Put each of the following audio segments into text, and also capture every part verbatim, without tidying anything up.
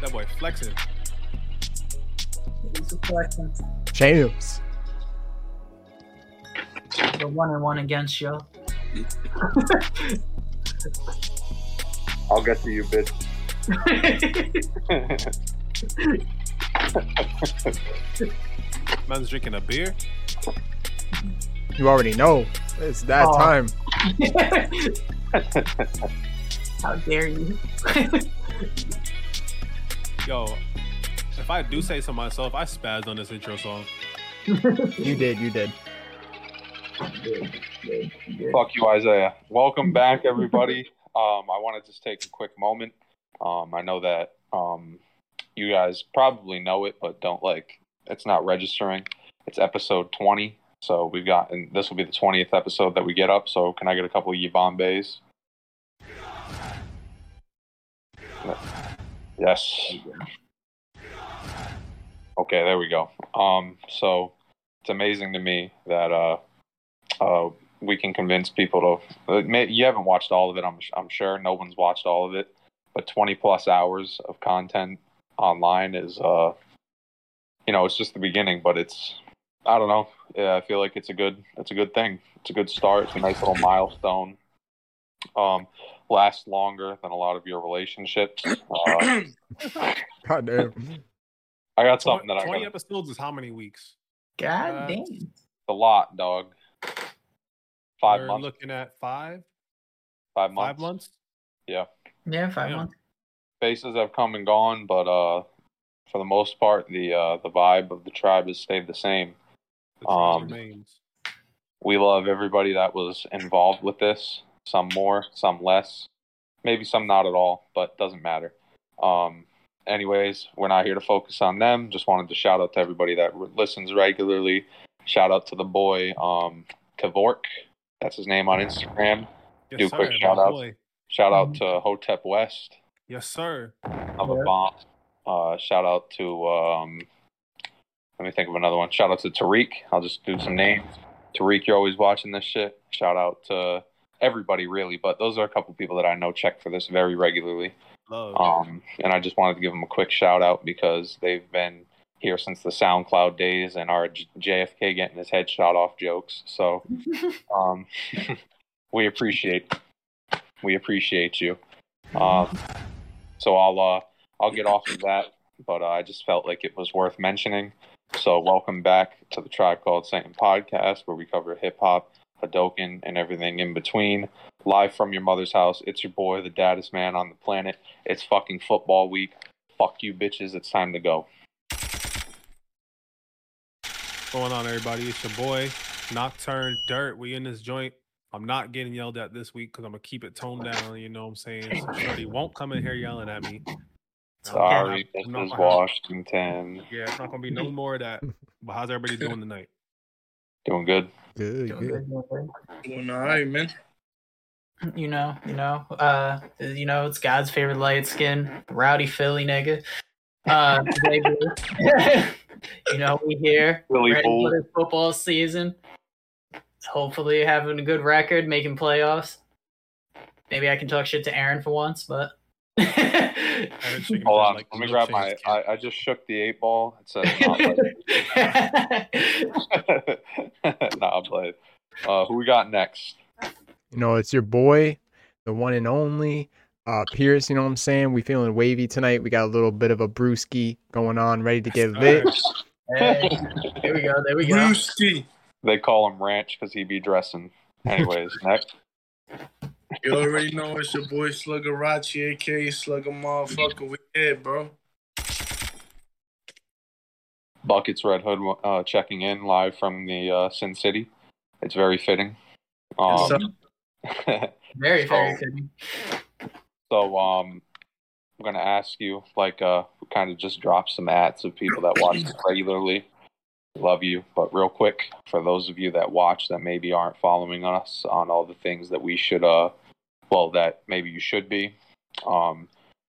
That boy flexing. He's flexing. James. We're one and one against you. I'll get to you, bitch. Man's drinking a beer. You already know. It's that oh. time. How dare you? Yo, if I do say so myself, I spazzed on this intro song. You did, you did. Good, good, good. Fuck you, Isaiah. Welcome back, everybody. um, I want to just take a quick moment. Um, I know that um, you guys probably know it, but don't like it's not registering. It's episode twenty, so we've got, and this will be the twentieth episode that we get up. So, can I get a couple of Yvonbe's? Yes. Okay, there we go. Um, so it's amazing to me that. Uh, Uh, we can convince people to. Uh, may, you haven't watched all of it, I'm, I'm sure. No one's watched all of it, but twenty plus hours of content online is, uh, you know, it's just the beginning. But it's, I don't know. Yeah, I feel like it's a good, it's a good thing. It's a good start. It's a nice little milestone. Um, lasts longer than a lot of your relationships. Uh, God damn. I got something that I. Twenty episodes is how many weeks? God uh, damn. It's a lot, dog. Five We're months. Looking at five? Five months. Five months? Yeah. Yeah, five Damn. months. Faces have come and gone, but uh, for the most part, the uh, the vibe of the tribe has stayed the same. Um, we love everybody that was involved with this. Some more, some less. Maybe some not at all, but doesn't matter. Um, anyways, we're not here to focus on them. Just wanted to shout out to everybody that re- listens regularly. Shout out to the boy, um, Kavork. That's his name on Instagram. Yes, Do a quick shout out. Boy. Shout out to Hotep West. Yes, sir. I'm yeah. a bomb. Uh, shout out to, um, let me think of another one. Shout out to Tariq. I'll just do some names. Tariq, you're always watching this shit. Shout out to everybody, really. But those are a couple people that I know check for this very regularly. Love. Um, and I just wanted to give them a quick shout out because they've been here since the SoundCloud days and our J F K getting his head shot off jokes. So um, we appreciate we appreciate you. Uh, so I'll uh, I'll get off of that, but uh, I just felt like it was worth mentioning. So welcome back to the Tribe Called Satan podcast, where we cover hip hop, Hadoken, and everything in between. Live from your mother's house, it's your boy, the daddest man on the planet. It's fucking football week. Fuck you, bitches. It's time to go. What's going on, everybody? It's your boy Nocturne Dirt. We in this joint. I'm not getting yelled at this week because I'm gonna keep it toned down. You know what I'm saying? Somebody won't come in here yelling at me. Sorry, this is Washington. Yeah, it's not gonna be no more of that. But how's everybody doing tonight? Doing good. Good. Doing good. good. Doing all right, man. You know, you know, uh, you know, it's God's favorite light skin, rowdy Philly nigga. Uh, you know, we here really ready for this football season. Hopefully, having a good record, making playoffs. Maybe I can talk shit to Aaron for once, but hold on, like, let me grab my. I, I just shook the eight ball. It says not played. Nah, played. Uh, who we got next? You know, it's your boy, the one and only. Uh, Pierce, you know what I'm saying? We feeling wavy tonight. We got a little bit of a brewski going on, ready to get lit. Hey, there we go. There we go. Brewski. They call him Ranch because he be dressing. Anyways, next. You already know it's your boy Sluggerachi, aka Slugger Motherfucker. We here, bro. Buckets Red Hood uh, checking in live from the uh, Sin City. It's very fitting. Um, very, very so, fitting. So um, I'm going to ask you, like, uh, kind of just drop some ads of people that watch this regularly. Love you. But real quick, for those of you that watch that maybe aren't following us on all the things that we should, uh, well, that maybe you should be, um,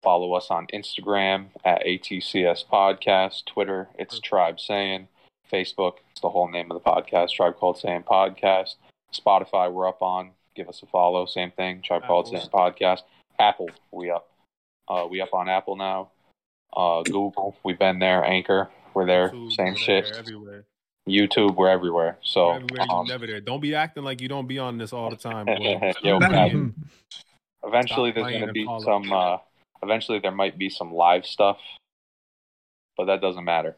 follow us on Instagram at A T C S Podcast, Twitter, it's Tribe Saying, Facebook, it's the whole name of the podcast, Tribe Called Saying Podcast, Spotify, we're up on, give us a follow, same thing, Tribe Called Saying Podcast. Apple, we up. Uh, we up on Apple now. Uh, Google, we've been there. Anchor, we're there. YouTube, Same we're shit. There, everywhere. YouTube, we're everywhere. So we're everywhere, um, never there. Don't be acting like you don't be on this all the time. Yo, eventually, Stop there's gonna be some. Uh, eventually, there might be some live stuff, but that doesn't matter.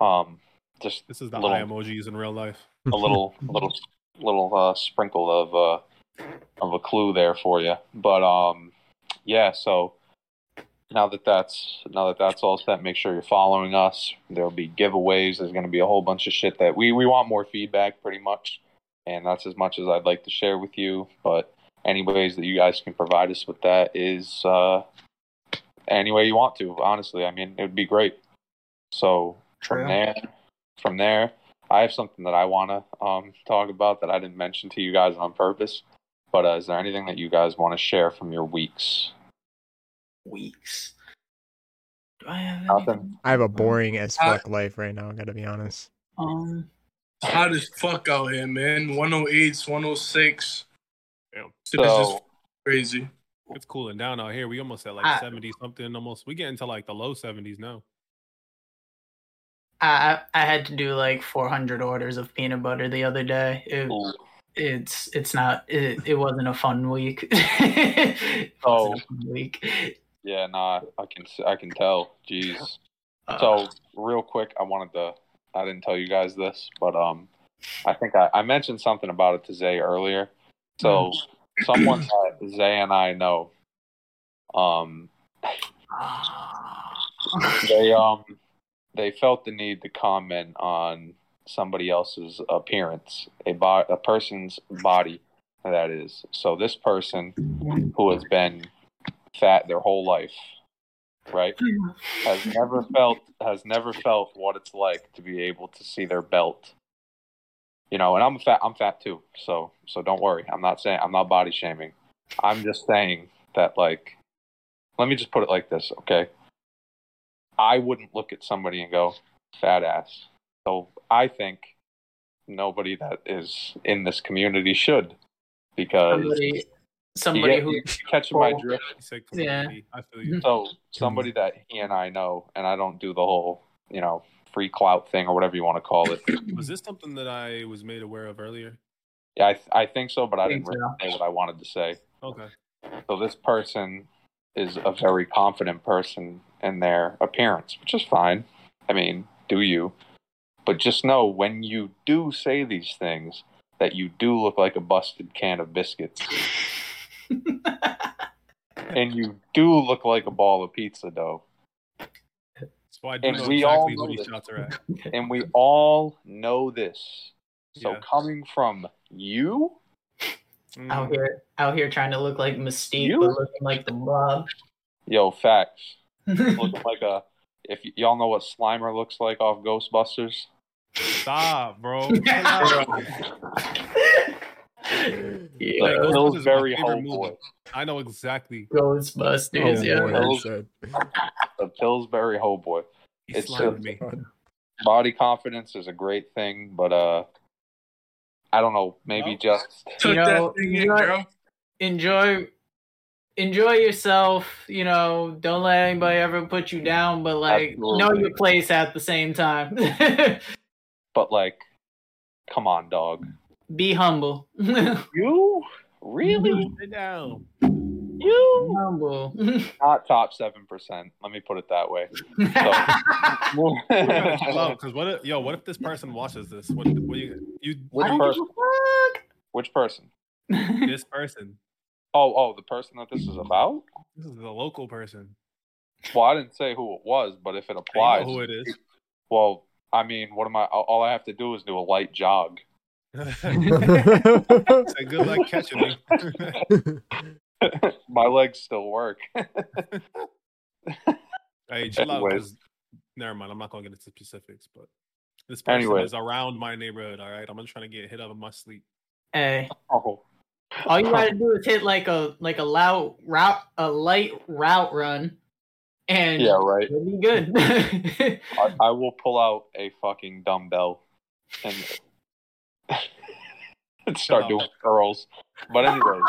Um, just this is the little, high emojis in real life. A little, little, little uh, sprinkle of uh, of a clue there for you. But um, yeah. So now that that's now that that's all set, make sure you're following us. There'll be giveaways. There's going to be a whole bunch of shit that we we want more feedback, pretty much. And that's as much as I'd like to share with you. But any ways that you guys can provide us with that is uh, any way you want to. Honestly, I mean, it would be great. So from yeah. there, from there, I have something that I want to um, talk about that I didn't mention to you guys on purpose. But uh, is there anything that you guys want to share from your weeks? Weeks. Do I have nothing? I have a boring as fuck I, life right now. I gotta be honest. Um, hot as fuck out here, man. one oh eight, one oh six Yeah, so, it's just crazy. It's cooling down out here. We almost at like I, seventy something. Almost, we get into like the low seventies now. I I had to do like four hundred orders of peanut butter the other day. It, cool. It's it's not it, it wasn't a fun week. oh, a fun week. Yeah, nah, I can I can tell. Jeez. Uh, so real quick, I wanted to. I didn't tell you guys this, but um, I think I, I mentioned something about it to Zay earlier. So someone that Zay and I know, um, they um they felt the need to comment on somebody else's appearance, a bo- a person's body, that is. So this person who has been fat their whole life, right, has never felt has never felt what it's like to be able to see their belt. You know, and I'm fat. I'm fat too. So, so don't worry. I'm not saying I'm not body shaming. I'm just saying that, like, let me just put it like this, okay? I wouldn't look at somebody and go, fat ass. So I think nobody that is in this community should, because somebody, somebody yeah, who catching my drift. Yeah. I feel you. So somebody that he and I know, and I don't do the whole, you know, free clout thing or whatever you want to call it. Was this something that I was made aware of earlier? Yeah, I th- I think so, but I, I didn't really so. say what I wanted to say. Okay. So this person is a very confident person in their appearance, which is fine. I mean, do you? But just know when you do say these things that you do look like a busted can of biscuits. And you do look like a ball of pizza dough. So I do and know we exactly all know these shots are at. And we all know this. So yeah. Coming from you, out here, out here trying to look like Mystique, but looking like the Blob. Yo, facts. Looking like a. If y- y'all know what Slimer looks like off Ghostbusters. Stop, bro. Yeah, like, Ghostbusters very homeboy. I know exactly. Ghostbusters, oh, yeah. Boy, the Pillsbury Ho Boy. He it's just, me. Body confidence is a great thing, but uh, I don't know. Maybe nope. just you know, enjoy, enjoy, enjoy yourself. You know, don't let anybody ever put you down, but like Absolutely. know your place at the same time. But like, come on, dog. Be humble. You really? No. You humble. Not top seven percent. Let me put it that way. So, because what? If, yo, what if this person watches this? What? What do you? You? Which person? Which person? This person. Oh, oh, the person that this is about. This is the local person. Well, I didn't say who it was, but if it applies, I know who it is? Well, I mean, what am I? All I have to do is do a light jog. Say good luck catching me. My legs still work. Hey, chill out, never mind. I'm not gonna get into specifics, but this person Anyways. is around my neighborhood. All right, I'm just trying to get hit up in my sleep. Hey, oh. all you gotta do is hit like a like a loud route, a light route run, and yeah, right. It'll be good. I, I will pull out a fucking dumbbell and. Start doing curls, but anyway,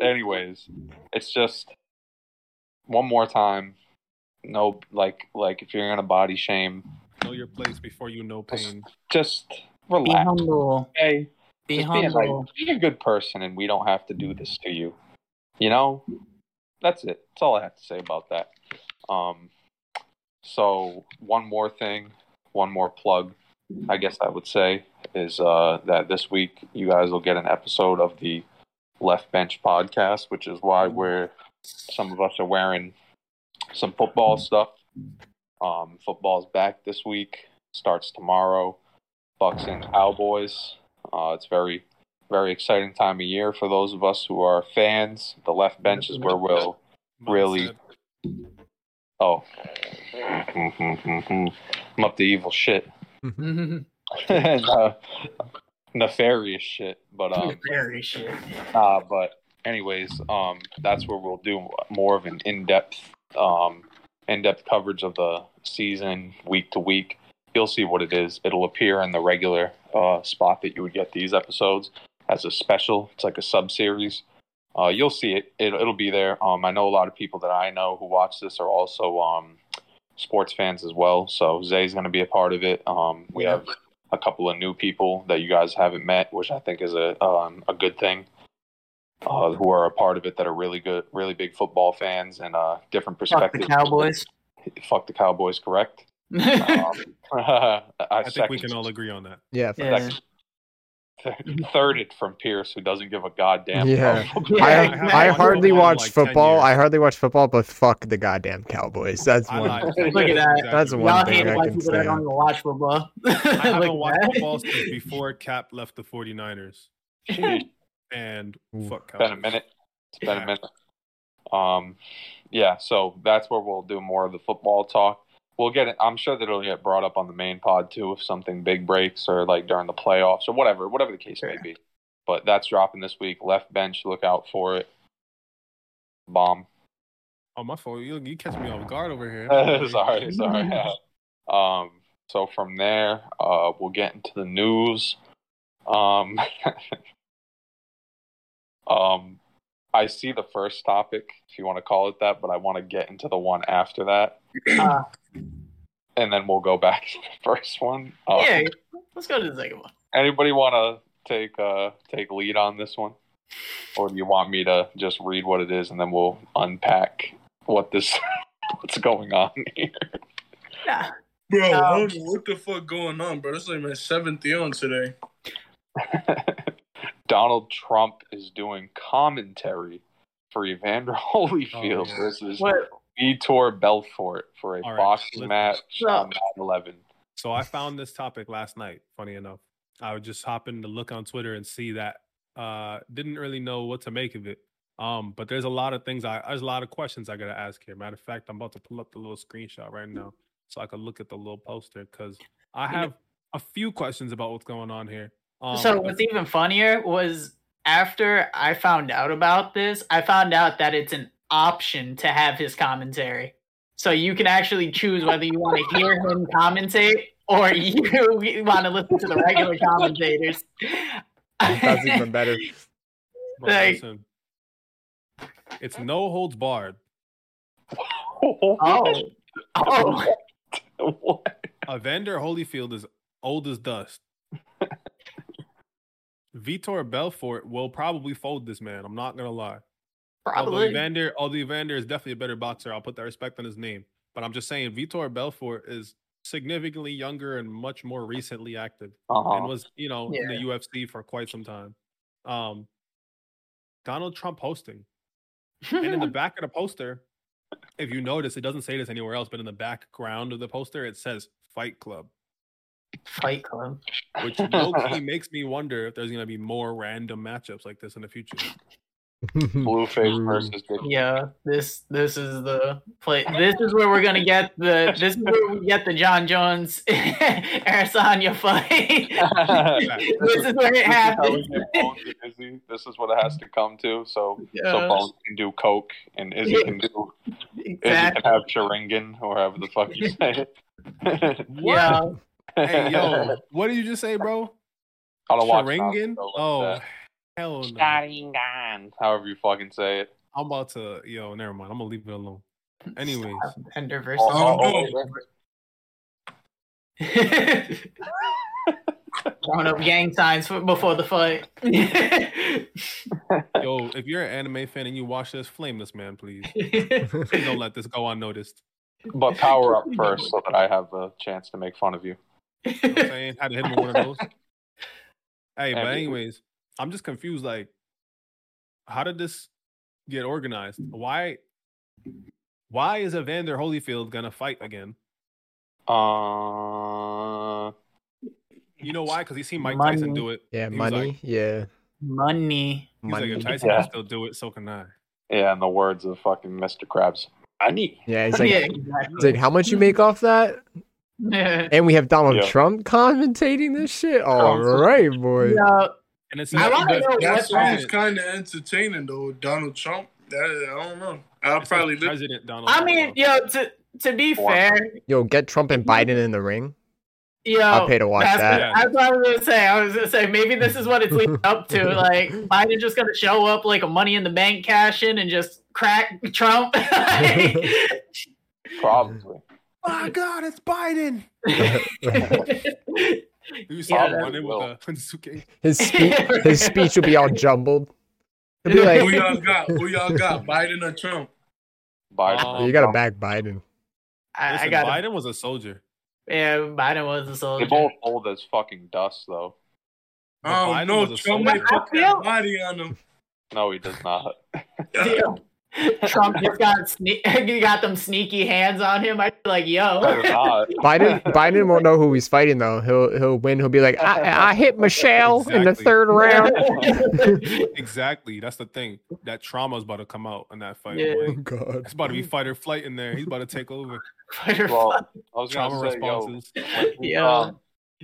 Anyways, it's just one more time. No, like, like if you're gonna body shame, know your place before you know pain. Just, just relax. Be humble. Okay? Be just humble. Be, like, be a good person, and we don't have to do this to you. You know, that's it. That's all I have to say about that. Um, so one more thing, one more plug, I guess I would say, is uh, that this week you guys will get an episode of the Left Bench podcast, which is why we're some of us are wearing some football stuff. Um, football's back this week. Starts tomorrow. Bucks and Cowboys. Uh, it's very, very exciting time of year for those of us who are fans. The Left Bench is where we'll really. Oh, I'm up to evil shit. And, uh, nefarious shit, but um, nefarious shit. Uh, but anyways, um, that's where we'll do more of an in-depth, um, in-depth coverage of the season, week to week. You'll see what it is. It'll appear in the regular uh, spot that you would get these episodes as a special. It's like a sub-series. Uh, you'll see it. it. It'll be there. Um, I know a lot of people that I know who watch this are also um, sports fans as well. So Zay's going to be a part of it. Um, we yeah. have a couple of new people that you guys haven't met, which I think is a um, a good thing. Uh, who are a part of it that are really good, really big football fans and uh, different perspectives. Fuck the Cowboys. Fuck the Cowboys. Correct. um, I, I think we can all agree on that. Yeah. yeah. Thirded from Pierce, who doesn't give a goddamn. Yeah. yeah. I, I hardly watch like football. I hardly watch football, but fuck the goddamn Cowboys. That's I one. Look at that. That's one Y'all thing I can say. I don't watch football. I haven't like watched football since before Cap left the 49ers. And fuck, it's been a minute. It's been a minute. Um, yeah. So that's where we'll do more of the football talk. We'll get it. I'm sure that it'll get brought up on the main pod too if something big breaks or like during the playoffs or whatever, whatever the case yeah. may be. But that's dropping this week. Left Bench, look out for it. Bomb. Oh, my fault. You, you catch me off guard over here. sorry, sorry. Yeah. Um. So from there, uh, we'll get into the news. Um. Um, I see the first topic, if you want to call it that, but I want to get into the one after that, uh, and then we'll go back to the first one. Um, yeah, let's go to the second one. Anybody want to take uh take lead on this one, or do you want me to just read what it is and then we'll unpack what this what's going on here? Yeah. Bro, um, I don't know what the fuck going on, bro? It's like my seventh year on today. Donald Trump is doing commentary for Evander Holyfield oh, versus what? Vitor Belfort for a right, boxing match on nine eleven. So I found this topic last night, funny enough. I was just hopping to look on Twitter and see that. Uh, didn't really know what to make of it. Um, but there's a lot of things, I, there's a lot of questions I got to ask here. Matter of fact, I'm about to pull up the little screenshot right now so I can look at the little poster because I have a few questions about what's going on here. Um, so what's even funnier was after I found out about this, I found out that it's an option to have his commentary. So you can actually choose whether you want to hear him commentate or you want to listen to the regular commentators. That's even better. Like, it's no holds barred. Oh. Oh. What? Evander Holyfield is old as dust. Vitor Belfort will probably fold this man. I'm not gonna lie. Probably. Although Evander, although Evander is definitely a better boxer, I'll put that respect on his name. But I'm just saying, Vitor Belfort is significantly younger and much more recently active, uh-huh. and was you know yeah. in the U F C for quite some time. Um, Donald Trump hosting, and in the back of the poster, if you notice, it doesn't say this anywhere else, but in the background of the poster, it says Fight Club. Fight Club, which low-key makes me wonder if there's going to be more random matchups like this in the future. Blueface versus Dick. Yeah, this this is the play. This is where we're going to get the this is where we get the John Jones Arasanya fight. This is where it happens. This is what it has to come to. So yeah. so Bones can do coke and Izzy can do exactly. Izzy can have Sharingan or however the fuck you say it. Yeah. Hey yo, what did you just say, bro? I don't watch Sharingan. That, so oh, Hell no. Sharingan. However you fucking say it. I'm about to, yo, never mind. I'm going to leave it alone. Anyways. Enderverse. Oh, oh, oh, oh. Throwing up gang signs before the fight. Yo, if you're an anime fan and you watch this, flame this man, please. Please don't let this go unnoticed. But power up first so that I have a chance to make fun of you. You know what I'm saying? Had to hit him with one of those. Hey, but anyways, I'm just confused. Like, how did this get organized? Why? Why is Evander Holyfield gonna fight again? Uh, you know why? Because he seen Mike money. Tyson do it. Yeah, he money. Like, yeah, money. He's money. like, if Tyson yeah. can still do it, so can I. Yeah, in the words of fucking Mister Krabs, money. Yeah, he's like, yeah, exactly. He's like, how much you make off that? And we have Donald yeah. Trump commentating this shit. All right, boy. Yeah. And it's I want to know that sounds kind of entertaining though. Donald Trump. That, I don't know. I'll it's probably like President Donald. I mean, Trump. yo, to to be wow. fair, yo, get Trump and Biden in the ring. Yo, I'll pay to watch that's that. What, that's what I was gonna say. I was gonna say maybe this is what it's leading up to. Like Biden just gonna show up like a Money in the Bank cash in and just crack Trump. like, probably. My God, it's Biden. You saw yeah, running with a Punsuke. His speech, his speech will be all jumbled. It'll be like, who y'all got? Who y'all got? Biden or Trump? Biden. Um, you gotta back Biden. I, Listen, I got Biden him. was a soldier. Yeah, Biden was a soldier. They're both old as fucking dust, though. Oh Biden no, Trump might put that body on him. No, he does not. Damn. Trump just got sne- he got them sneaky hands on him. I feel like, yo, Biden Biden won't know who he's fighting though. He'll he'll win. He'll be like, I, I hit Michelle exactly. in the third round. Exactly. That's the thing. That trauma is about to come out in that fight. Yeah. Boy. Oh, God. It's about to be fight or flight in there. He's about to take over. Fight or well, flight. I was trauma say, responses. Yeah. Um,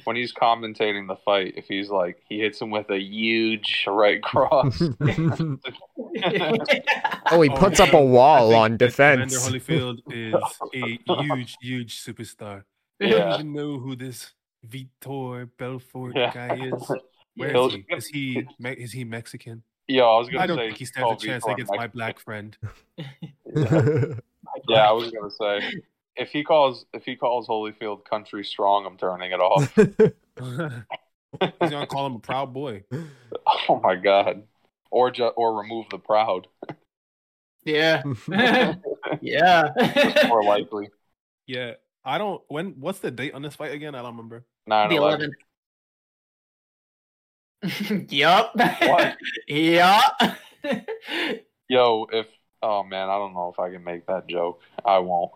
when he's commentating the fight, if he's like, he hits him with a huge right cross. Oh, he puts oh, up a wall on defense. Evander Holyfield is a huge, huge superstar. Yeah. I don't even know who this Vitor Belfort yeah. guy is. Where is he? Is he, is he Mexican? Yeah, I was going to say. I don't say think he stands a chance Vitor against Mexican. My black friend. Yeah, yeah I was going to say. If he calls if he calls Holyfield country strong, I'm turning it off. He's gonna call him a proud boy. Oh my God! Or ju- or remove the proud. Yeah. Yeah. More likely. Yeah, I don't. When? What's the date on this fight again? I don't remember. nine eleven Yup. What? Yup. Yo, if oh man, I don't know if I can make that joke. I won't.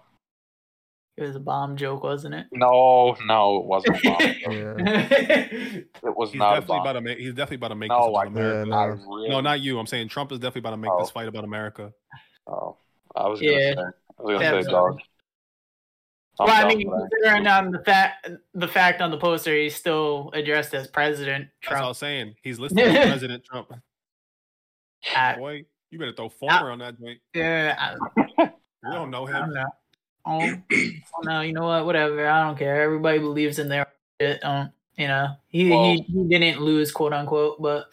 It was a bomb joke, wasn't it? No, no, it wasn't a bomb joke. It was he's not definitely a bomb. About to make, he's definitely about to make no, this about America. Yeah, no. Really... no, not you. I'm saying Trump is definitely about to make oh. this fight about America. Oh, I was going to yeah. say. I was going to say dog. Well, I mean, considering um, the, fact, the fact on the poster, he's still addressed as President Trump. That's all I'm saying. He's listed as President Trump. I, Boy, you better throw former I, on that joint. Yeah. I, we don't know him. I don't know. Um, oh no, you know what? Whatever, I don't care. Everybody believes in their shit. Um, you know, he well, he, he didn't lose, quote unquote. But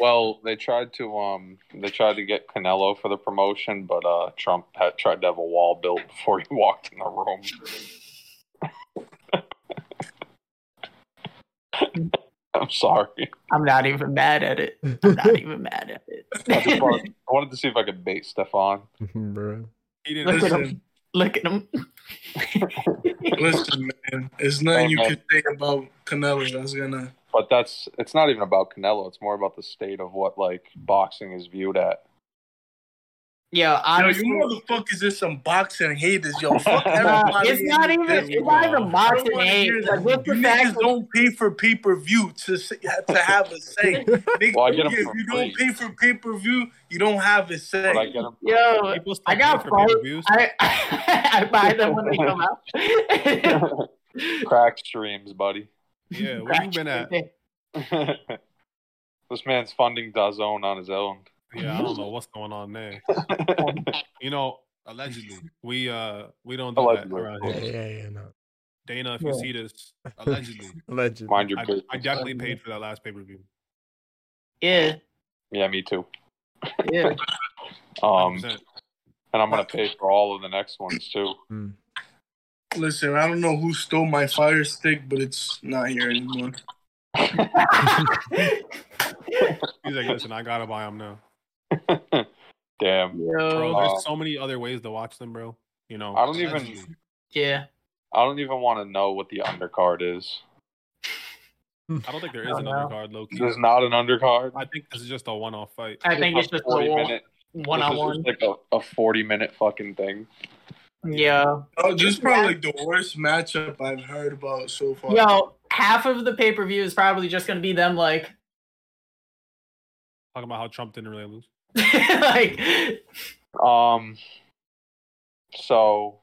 well, they tried to um, they tried to get Canelo for the promotion, but uh, Trump had tried to have a wall built before he walked in the room. I'm sorry. I'm not even mad at it. I'm not even mad at it. I wanted to see if I could bait Stefan, bro. He didn't look, at him. look at him. Listen, man, there's nothing you can say about Canelo that's gonna. But that's it's not even about Canelo. It's more about the state of what like boxing is viewed at. Yeah, honestly, yo, you motherfuckers is some boxing haters, yo. Fuck everybody. It's not even this, it's not even boxing haters. Like, you niggas don't pay for pay per view to to have a say. Niggas, well, I get if you free. Don't pay for pay per view, you don't have a say. I get yo, I got fights. I, I, I buy them when they come out. Crack streams, buddy. Yeah, where Crack you been at? This man's funding DAZN on his own. Yeah, I don't know what's going on there. You know, allegedly, we uh we don't do allegedly. that around here. Yeah, yeah, yeah, no. Dana, if yeah. you see this, allegedly, allegedly, Mind your I, I definitely paid for that last pay per view. Yeah. Yeah, me too. Yeah. um, one hundred percent. And I'm gonna pay for all of the next ones too. Mm. Listen, I don't know who stole my fire stick, but it's not here anymore. He's like, listen, I gotta buy them now. Damn, bro. There's uh, so many other ways to watch them, bro. You know, I don't even. Just... Yeah. I don't even want to know what the undercard is. I don't think there is an know. undercard, Loki. There's not an undercard. I think this is just a one-off fight. I think it's, it's just a one-on-one. Like a, a forty-minute fucking thing. Yeah. Oh, this is probably the worst matchup I've heard about so far. Yo, half of the pay-per-view is probably just going to be them, like... Talking about how Trump didn't really lose. like... Um... So...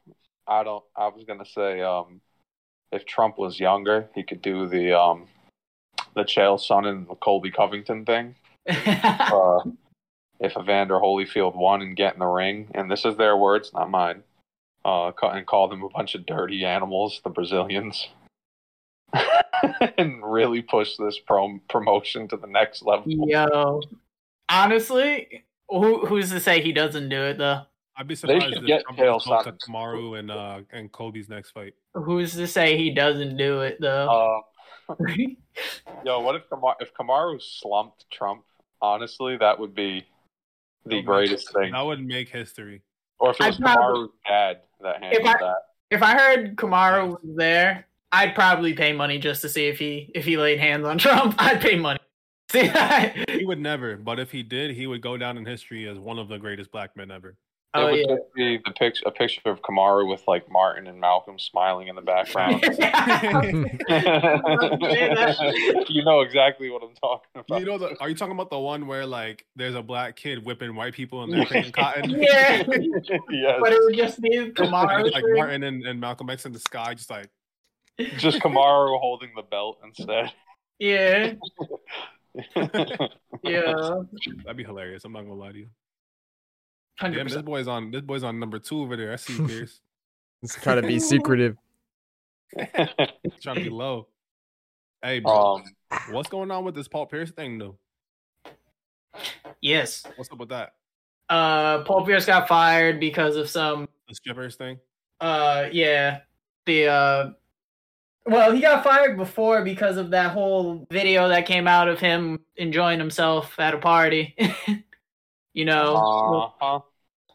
I don't. I was gonna say, um, if Trump was younger, he could do the um, the Chael Sonnen and Colby Covington thing. uh, if Evander Holyfield won and get in the ring, and this is their words, not mine, uh, and call them a bunch of dirty animals, the Brazilians, and really push this prom- promotion to the next level. Yo, honestly, who who's to say he doesn't do it though? I'd be surprised if Trump looks at Kamaru and uh, and Kobe's next fight. Who's to say he doesn't do it though? Uh, yo, what if Kamar- if Kamaru slumped Trump? Honestly, that would be the greatest thing. That would make history. Or if it was Kamaru's dad that handled if I, that. If I heard Kamaru was there, I'd probably pay money just to see if he if he laid hands on Trump. I'd pay money. See that? He would never, but if he did, he would go down in history as one of the greatest black men ever. It oh, would yeah. just be the pic- a picture of Kamaru with like Martin and Malcolm smiling in the background. You know exactly what I'm talking about. You know, the, are you talking about the one where like there's a black kid whipping white people and they're picking cotton? Yeah. Yes. But it would just be Kamaru. Like Martin and, and Malcolm X in the sky, just like just Kamaru holding the belt instead. Yeah. Yeah. That'd be hilarious. I'm not gonna lie to you. one hundred percent. Damn, this boy's on. This boy's on number two over there. I see Pierce. It's trying to be secretive. It's trying to be low. Hey, bro, um, what's going on with this Paul Pierce thing, though? Yes. What's up with that? Uh, Paul Pierce got fired because of some the strippers thing. Uh, yeah. The uh, well, he got fired before because of that whole video that came out of him enjoying himself at a party. You know, uh-huh.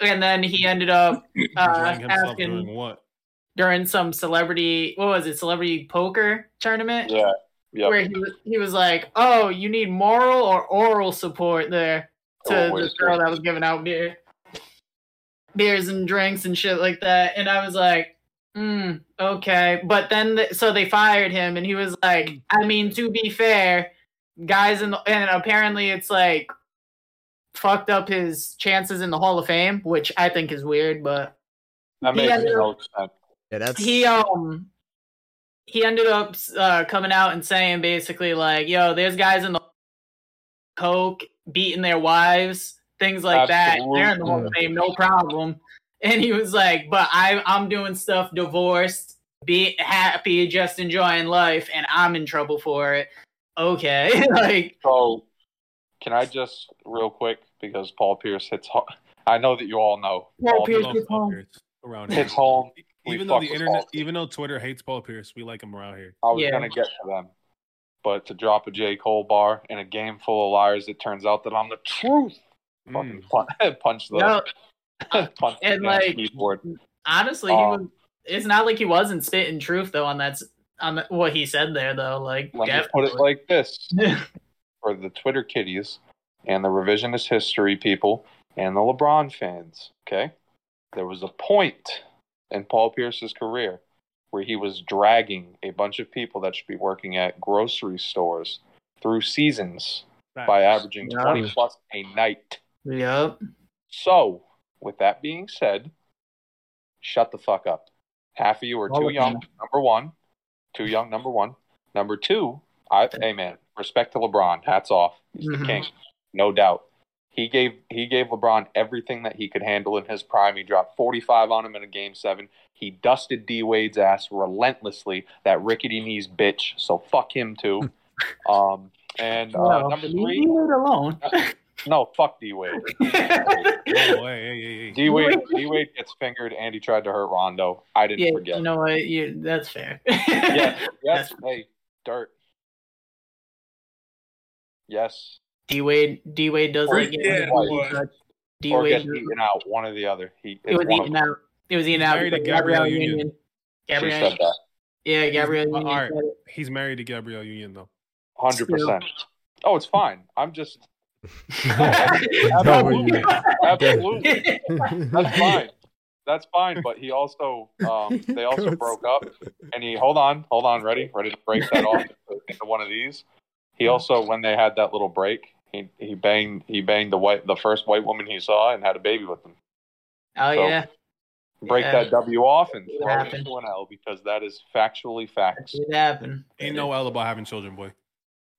And then he ended up uh, asking doing what? During some celebrity, what was it, celebrity poker tournament? Yeah, yep. Where he was, he was like, "Oh, you need moral or oral support there to oh, the girl that was giving out beer, beers and drinks and shit like that." And I was like, mm, "Okay," but then th- so they fired him, and he was like, "I mean, to be fair, guys," in the- and apparently it's like. Fucked up his chances in the Hall of Fame, which I think is weird, but that makes no sense. Yeah, that's he um he ended up uh, coming out and saying basically like, "Yo, there's guys in the coke beating their wives, things like Absolutely. That. They're in the Hall of Fame, no problem." And he was like, "But I I'm doing stuff, divorced, be happy, just enjoying life, and I'm in trouble for it." Okay, like so. Can I just, real quick, because Paul Pierce hits home. I know that you all know. Paul, Paul Pierce hits home. Pierce around here. Hits home. Even though the internet, even though Twitter hates Paul Pierce, we like him around here. I was yeah. going to get to them. But to drop a J. Cole bar in a game full of liars, it turns out that I'm the truth. Mm. Fucking punch the, no, punch and the like, keyboard. Honestly, um, he was, it's not like he wasn't spitting truth, though, on, that, on the, what he said there, though. Like, let definitely. me put it like this. For the Twitter kiddies and the revisionist history people and the LeBron fans, okay? There was a point in Paul Pierce's career where he was dragging a bunch of people that should be working at grocery stores through seasons nice. by averaging yep. twenty plus a night. Yep. So, with that being said, shut the fuck up. Half of you are too young, number one. Too young, number one. Number two, I, hey man, respect to LeBron. Hats off. He's mm-hmm. the king, no doubt. He gave he gave LeBron everything that he could handle in his prime. He dropped forty-five on him in a game seven. He dusted D. Wade's ass relentlessly. That rickety knees bitch. So fuck him too. um, And uh, well, number three, leave it alone. No, fuck D Wade. D Wade, D Wade gets fingered. Andy tried to hurt Rondo. I didn't yeah, forget. You know what? Yeah, that's fair. Yes, yes. That's... Hey, dirt. Yes. D Wade, D Wade does or like get touch. D Wade gets eaten out. One or the other. He it was eaten out. It was eaten out. Married to Gabrielle Union. Gabrielle Union. Yeah, Gabrielle Union. All right, he's married to Gabrielle Union though. one hundred percent. Oh, it's fine. I'm just. No, absolutely. Absolutely. That's fine. That's fine. But he also, um, they also broke up. And he, hold on, hold on, ready? Ready to break that off into one of these? He also, when they had that little break, he, he banged he banged the white the first white woman he saw and had a baby with him. Oh, so, yeah. Break yeah. that W off and throw it into an L because that is factually facts. It happened. Ain't no L about having children, boy.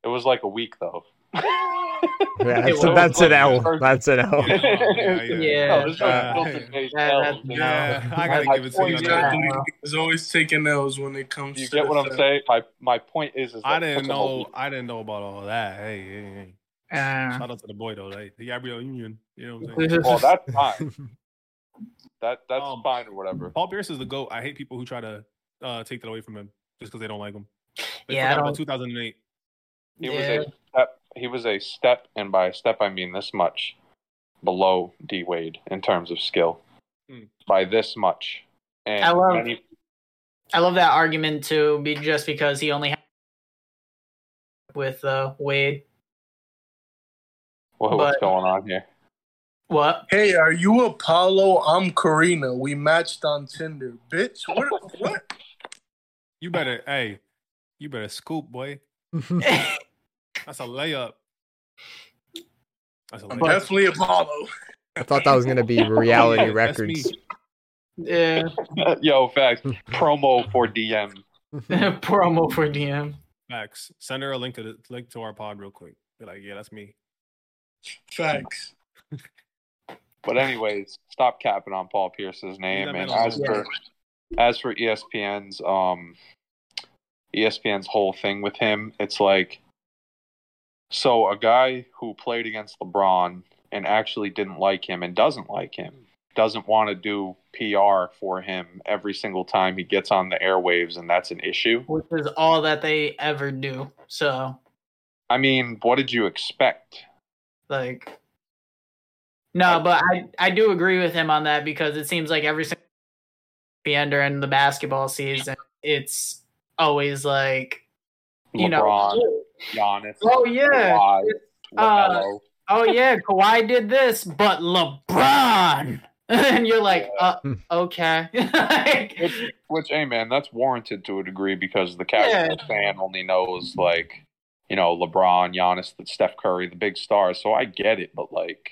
It was like a week though. Yeah, so that's an L. That's an L. Yeah, yeah. I gotta give it to you. There's always taking L's when it comes. You to get what I'm saying? My my point is, is I didn't know. I didn't know about all that. Hey, hey, hey. Uh, shout out to the boy though. Like, the Gabrielle Union. You know what I'm saying? Oh, that's fine. That that's um, fine or whatever. Paul Pierce is the GOAT. I hate people who try to uh, take that away from him just because they don't like him. They yeah, about two thousand eight. He yeah. was a step. He was a step, and by step I mean this much below D Wade in terms of skill. Mm. By this much, and I love. Many... I love that argument too, be just because he only had with uh, Wade. Whoa, but... What's going on here? What? Hey, are you Apollo? I'm Karina. We matched on Tinder, bitch. What? What? You better, hey, you better scoop, boy. That's a layup. That's a layup. I'm definitely Apollo. I thought that was gonna be Reality yeah, Records. Yeah. Yo, facts. Promo for D M. Promo for D M. Facts. Send her a link to the link to our pod real quick. Be like, yeah, that's me. Facts. But anyways, stop capping on Paul Pierce's name. And as for as for E S P N's um, E S P N's whole thing with him, it's like, so a guy who played against LeBron and actually didn't like him and doesn't like him, doesn't want to do P R for him every single time he gets on the airwaves, and that's an issue. Which is all that they ever do. So, I mean, what did you expect? Like. No, but I, I do agree with him on that because it seems like every single year during the basketball season, it's always like, you LeBron, know. Giannis. Oh, yeah. Kawhi, uh, oh, yeah. Kawhi did this, but LeBron. And you're like, yeah. uh, okay. Like, which, which, hey, man, that's warranted to a degree because the casual yeah. fan only knows, like, you know, LeBron, Giannis, Steph Curry, the big stars. So I get it, but, like,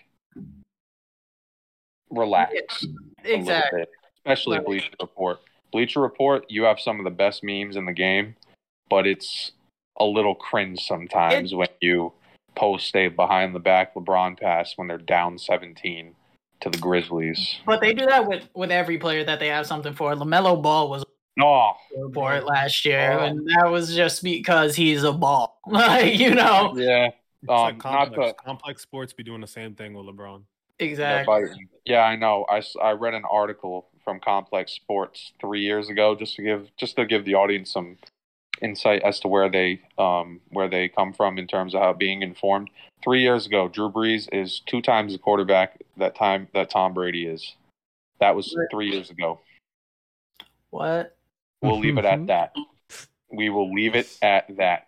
relax. Yeah, exactly. Especially right. Bleacher Report. Bleacher Report, you have some of the best memes in the game, but it's a little cringe sometimes it, when you post a behind the back LeBron pass when they're down seventeen to the Grizzlies. But they do that with, with every player that they have something for. LaMelo Ball was oh. report last year, oh. and that was just because he's a ball. Like, you know. Yeah. Um, like complex. Not the, complex sports be doing the same thing with LeBron. Exactly. Yeah, I know. I, I read an article from Complex Sports three years ago just to give just to give the audience some insight as to where they um where they come from in terms of how being informed. Three years ago, Drew Brees is two times the quarterback that time that Tom Brady is. That was three years ago. What? We'll leave it at that. We will leave it at that.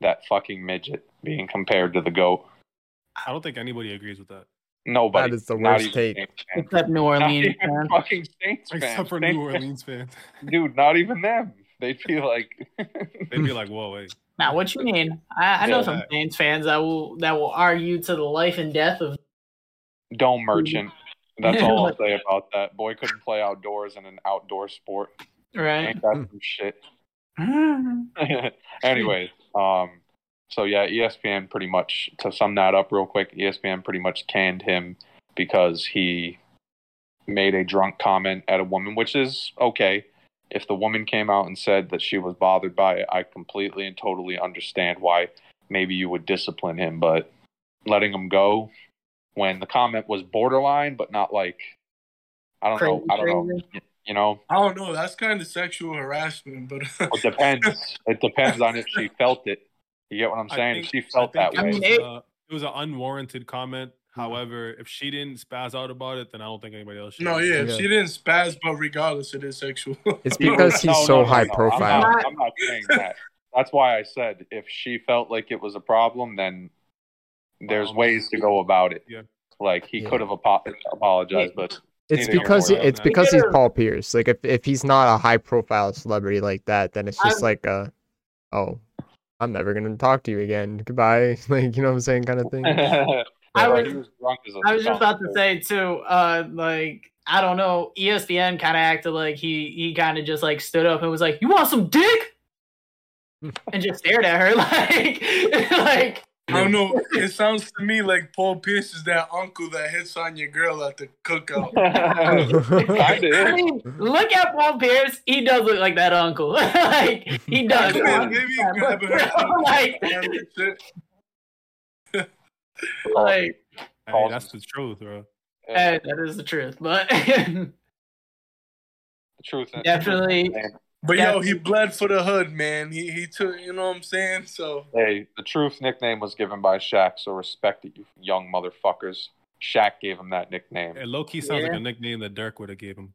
That fucking midget being compared to the GOAT. I don't think anybody agrees with that. Nobody. That is the worst take. Except New Orleans fans. Fucking Saints fans. Except for New Orleans fans. Dude, not even them. They'd be like, they'd be like, whoa, wait. Now, nah, what you mean? I, I know yeah, some Saints fans that will that will argue to the life and death of Dome Merchant. That's all I'll say about that. Boy couldn't play outdoors in an outdoor sport. Right. Ain't that some shit? Anyways, um. So, yeah, E S P N pretty much, to sum that up real quick, E S P N pretty much canned him because he made a drunk comment at a woman, which is okay. If the woman came out and said that she was bothered by it, I completely and totally understand why maybe you would discipline him, but letting him go when the comment was borderline, but not like, I don't crazy, know. I don't crazy. know. You know? I don't know. That's kind of sexual harassment, but... it depends. It depends on if she felt it. You get what I'm saying? Think, if she felt that it way. Was, uh, it was an unwarranted comment. However, if she didn't spaz out about it, then I don't think anybody else should. No, yeah, if yeah. she didn't spaz, but regardless, it is sexual. It's because he's no, so no, high no. profile. I'm not, I'm not saying that. That's why I said if she felt like it was a problem, then there's um, ways to go about it. Yeah. Like, he yeah. could have apo- apologized, yeah. but... It's because he, it's because he's Paul Pierce. Like, if, if he's not a high-profile celebrity like that, then it's just I'm, like, a, oh, I'm never going to talk to you again. Goodbye. Like, you know what I'm saying, kind of thing. I was, was, drunk as I was just about to say, too, uh, like, I don't know, E S P N kind of acted like he, he kind of just, like, stood up and was like, you want some dick? And just stared at her like, like. I don't know. It sounds to me like Paul Pierce is that uncle that hits on your girl at the cookout. I mean, look at Paul Pierce. He does look like that uncle. Like, he does. Yeah, maybe you grab her. Like, like hey, that's the truth, bro. Hey, that is the truth, but the truth is definitely. But yeah. yo, he bled for the hood, man. He he took, you know what I'm saying? So hey, the Truth nickname was given by Shaq, so respect it, you young motherfuckers. Shaq gave him that nickname. Hey, low key sounds yeah. like a nickname that Dirk would have gave him.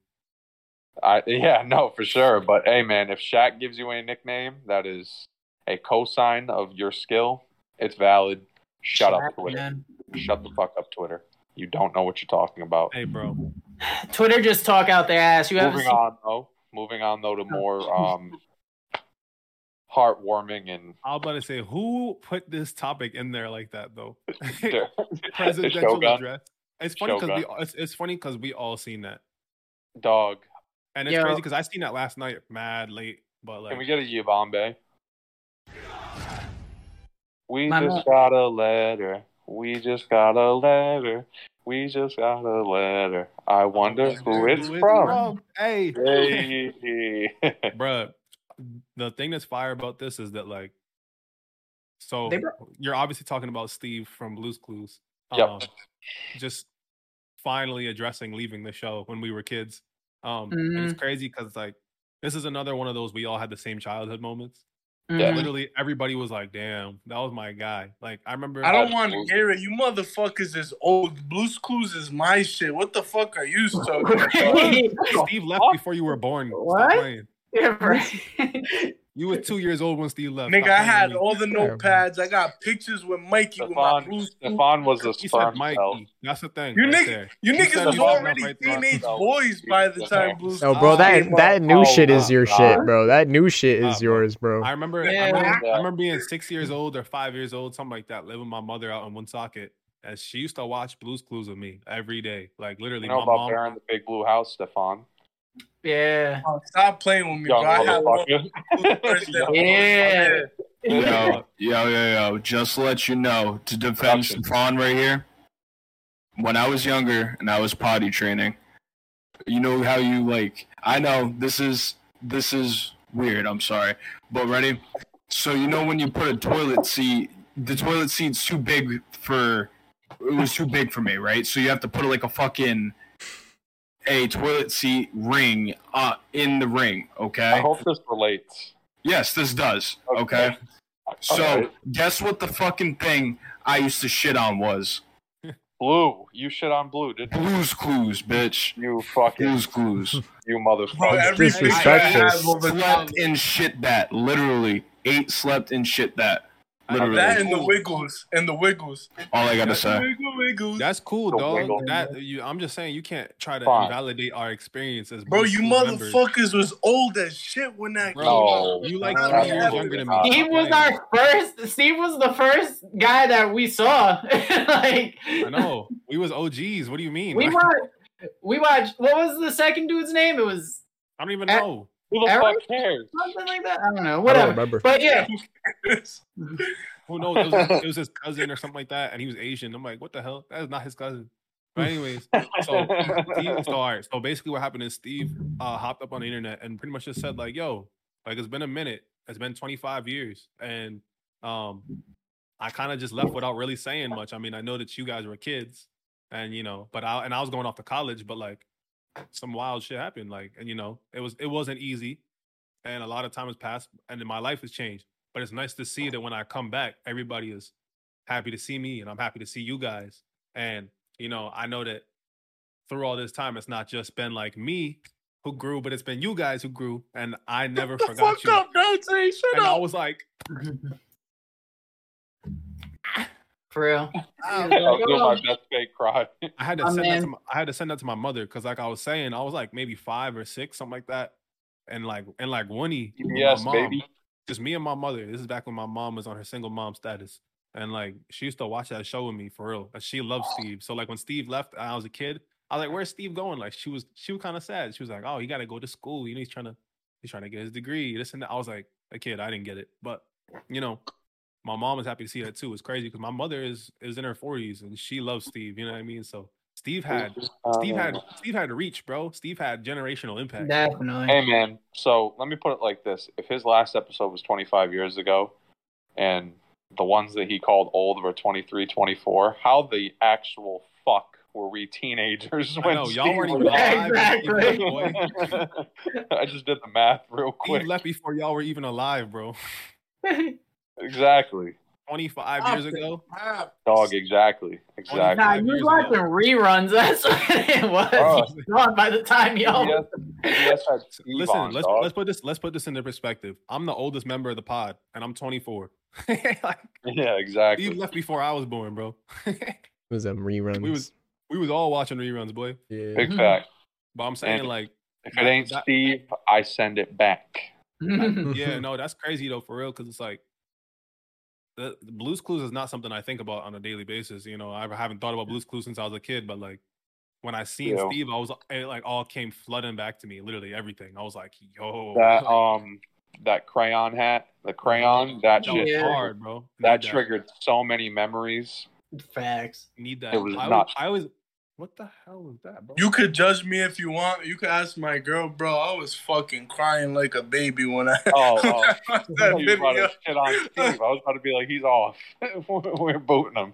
I yeah, no, for sure. But hey, man, if Shaq gives you a nickname that is a cosign of your skill, it's valid. Shut Shaq, up, Twitter. Man. Shut the fuck up, Twitter. You don't know what you're talking about. Hey, bro. Twitter just talk out their ass. You Moving haven't seen- on, though. Moving on, though, to more um, heartwarming and... I was about to say, who put this topic in there like that, though? Presidential address. It's funny because we, it's, it's funny because we all seen that. Dog. And it's Yo. crazy because I seen that last night mad late, but like... Can we get a Yabambe? We My just mom. got a letter. We just got a letter. We just got a letter. I wonder, I wonder who it's who from. from. Hey. hey. Bruh, the thing that's fire about this is that, like, so they, you're obviously talking about Steve from Blue's Clues. Yep. Um, just finally addressing leaving the show when we were kids. Um, mm-hmm. And it's crazy because, like, this is another one of those we all had the same childhood moments. Yeah. Literally, everybody was like, damn, that was my guy. Like, I remember... I don't want to hear it. You motherfuckers is old. Blue's Clues is my shit. What the fuck are you talking about? Steve left before you were born. What? Yeah, right. You were two years old when Steve left. Nigga, I had all the notepads. I got pictures with Mikey Stephon, with my Blue's Clues. Stephon was a sperm cell. That's the thing. You, right nigga, you niggas was already right teenage there. boys by the time Blue's Clues. No, bro, that, that new oh, shit is your God. shit, bro. That new shit is uh, yours, bro. I remember, yeah. I, remember yeah. I remember being six years old or five years old, something like that, living with my mother out in Woonsocket. And she used to watch Blue's Clues with me every day. Like, literally, you know my about mom. Aaron, the big blue house, Stephon. Yeah. Oh, stop playing with me, yo, bro. I have one. Yeah. Yo, yo, yo, yo. Just to let you know, to defend Stephon right here, when I was younger and I was potty training, you know how you, like, I know this is, this is weird, I'm sorry, but ready? So, you know when you put a toilet seat, the toilet seat's too big for, it was too big for me, right? So you have to put, like, a fucking... a toilet seat ring uh, in the ring, okay? I hope this relates. Yes, this does, okay? okay? So, okay. guess what the fucking thing I used to shit on was? Blue. You shit on Blue, didn't you? Blue's Clues, bitch. You fucking... Blue's Clues. You motherfucker. Disrespectful. Slept and shit that, literally. Ate, slept, and shit that. Literally. That and the Wiggles and the Wiggles. All I gotta say. Wiggle, That's cool, dog. That, you, I'm just saying you can't try to Fine. invalidate our experiences, bro. You motherfuckers members. was old as shit when that came out. You like twenty years younger than me. Steve was our first. Steve was the first guy that we saw. Like I know we was O Gs. What do you mean? We watched. We watched. What was the second dude's name? It was. I don't even know. At, Who the Aaron? fuck cares? Something like that. I don't know. Whatever. I don't but yeah. Who knows? It was, it was his cousin or something like that, and he was Asian. I'm like, what the hell? That is not his cousin. But anyways, so Steve, so, all right, so basically what happened is Steve uh, hopped up on the internet and pretty much just said like, yo, like it's been a minute. It's been twenty-five years. And um, I kind of just left without really saying much. I mean, I know that you guys were kids, and you know, but I and I was going off to college, but like some wild shit happened, like, and you know, it was it wasn't easy, and a lot of time has passed, and my life has changed. But it's nice to see that when I come back, everybody is happy to see me, and I'm happy to see you guys. And you know, I know that through all this time, it's not just been like me who grew, but it's been you guys who grew, and I never Get forgot you. Up, Nancy, shut and up. I was like. For real, I, my best fake cry. I had to oh, send man. that to my, I had to send that to my mother because, like I was saying, I was like maybe five or six, something like that, and like and like Winnie, yes, my mom, baby, just me and my mother. This is back when my mom was on her single mom status, and like she used to watch that show with me for real. And she loved Steve, so like when Steve left, I was a kid. I was like, "Where's Steve going?" Like she was, she was kind of sad. She was like, "Oh, he got to go to school. You know, he's trying to, he's trying to get his degree. This and that." I was like, a kid, I didn't get it, but you know. My mom is happy to see that too. It's crazy because my mother is is in her forties and she loves Steve. You know what I mean? So Steve had Steve had Steve had reach, bro. Steve had generational impact. Definitely. Hey man, so let me put it like this: if his last episode was twenty-five years ago, and the ones that he called old were twenty-three, twenty-four, how the actual fuck were we teenagers when I know, Steve y'all weren't even alive? Exactly. Boy. I just did the math real quick. He left before y'all were even alive, bro. Exactly. twenty-five Austin. Years ago. Dog, exactly. Exactly. Nah, you're watching ago. Reruns. That's what it was. Oh. He's gone by the time y'all. Yes, yes, listen, on, let's dog. let's put this let's put this into perspective. I'm the oldest member of the pod, and I'm twenty-four. Like, yeah, exactly. You left before I was born, bro. It was them reruns. We was we was all watching reruns, boy. Yeah. Big fact. But I'm saying, and like, if it ain't that, Steve, I send it back. Yeah, no, that's crazy though, for real, because it's like. The, the Blue's Clues is not something I think about on a daily basis. You know, I haven't thought about Blue's Clues since I was a kid, but like when I seen yo. Steve, I was it like all came flooding back to me, literally everything. I was like, yo. That um that crayon hat, the crayon, that shit yeah. hard, bro. That, that triggered that. So many memories. Facts. Need that. It was I, not- I was what the hell was that, bro? You could judge me if you want. You could ask my girl, bro. I was fucking crying like a baby when I. Oh, oh. I was shit on Steve. I was about to be like, he's off. We're booting him,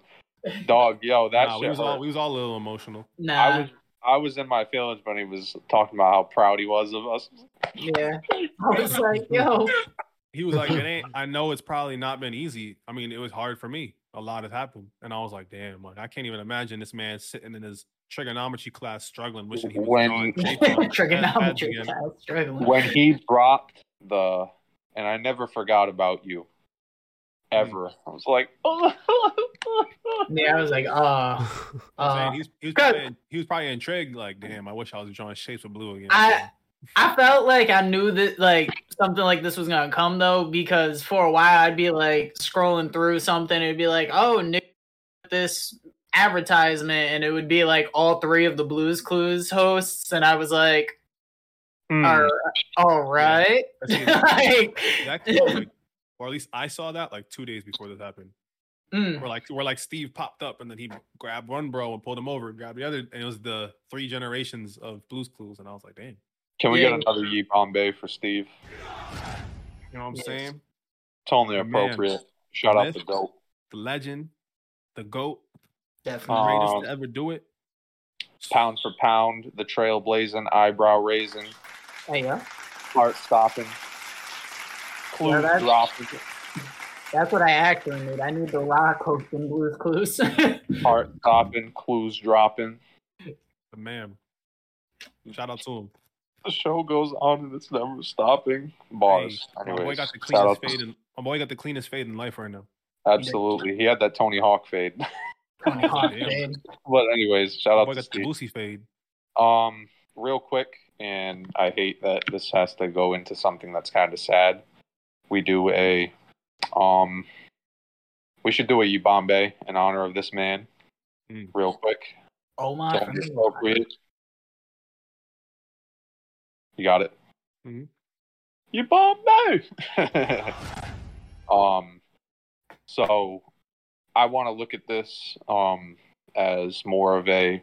dog. Yo, that nah, shit. We was, all, we was all a little emotional. Nah, I was. I was in my feelings when he was talking about how proud he was of us. Yeah, I was like, yo. He was like, it ain't. I know it's probably not been easy. I mean, it was hard for me. A lot has happened, and I was like, damn, like I can't even imagine this man sitting in his. Trigonometry class struggling, wishing he was when, drawing trigonometry class struggling. When he dropped the, and I never forgot about you, ever. I was like, oh. Yeah, I was like, oh. Uh, he's, he, was probably in, he was probably intrigued, like, damn, I wish I was drawing shapes with blue again. I, I felt like I knew that, like, something like this was gonna come though, because for a while I'd be like scrolling through something, it'd be like, oh, Nick, this. Advertisement, and it would be like all three of the Blue's Clues hosts, and I was like, mm. all right, all right. Yeah. Like, exactly. Like, or at least I saw that like two days before this happened. Mm. Where like where like Steve popped up, and then he grabbed one bro and pulled him over, and grabbed the other, and it was the three generations of Blue's Clues, and I was like, dang. Can we yeah. get another Ye Bombay for Steve? You know what I'm yes. saying? It's only appropriate. Shout out the GOAT. The legend, the GOAT. Definitely greatest um, to ever do it. Pound for pound, the trail blazing, eyebrow raising. Oh yeah. Heart stopping. Clues no, that's, dropping. That's what I actually need. I need the rock hosting Blue's Clues. Heart stopping, clues dropping. The man. Shout out to him. The show goes on and it's never stopping. Bars. Hey, my boy got the cleanest fade in, my boy got the cleanest fade in life right now. Absolutely. He had that Tony Hawk fade. Hot, but anyways, shout out oh, to Steve. The Lucy fade. Um, real quick, and I hate that this has to go into something that's kind of sad. We do a, um, we should do a Ye Bombay in honor of this man. Mm. Real quick. Oh my! Don't be appropriate. You got it. Mm-hmm. Ye Bombay. um, so. I want to look at this um, as more of a,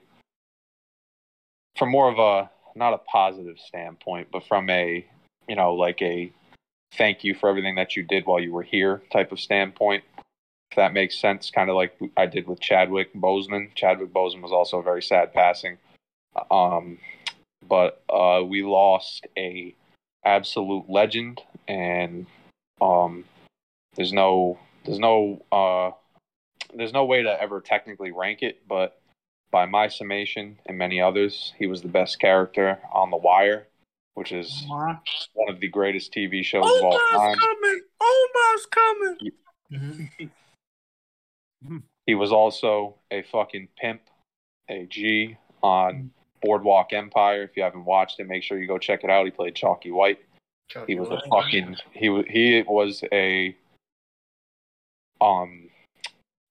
from more of a, not a positive standpoint, but from a, you know, like a thank you for everything that you did while you were here type of standpoint. if that makes sense, kind of like I did with Chadwick Boseman. Chadwick Boseman was also a very sad passing. Um, but uh, we lost a absolute legend, and um, there's no there's no uh, there's no way to ever technically rank it, but by my summation and many others, he was the best character on The Wire, which is one of the greatest T V shows of all time. Omar's coming! Omar's coming! He was also a fucking pimp, a G, on Boardwalk Empire. If you haven't watched it, make sure you go check it out. He played Chalky White. Chalky he was White. a fucking... He was, he was a... Um...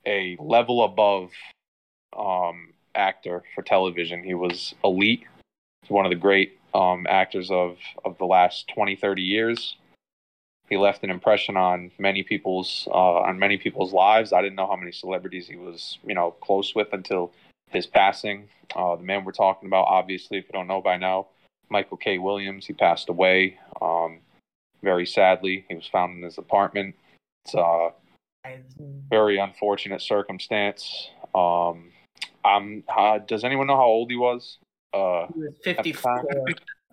A level above... Um... actor for television. He was elite. He's one of the great um, actors of, of the last twenty, thirty years. He left an impression on many people's uh, on many people's lives. I didn't know how many celebrities he was, you know, close with until his passing. Uh, the man we're talking about, obviously, if you don't know by now, Michael K. Williams. He passed away um, very sadly. He was found in his apartment. It's a very unfortunate circumstance. Um, Um, uh, does anyone know how old he was? Uh, he was fifty-four.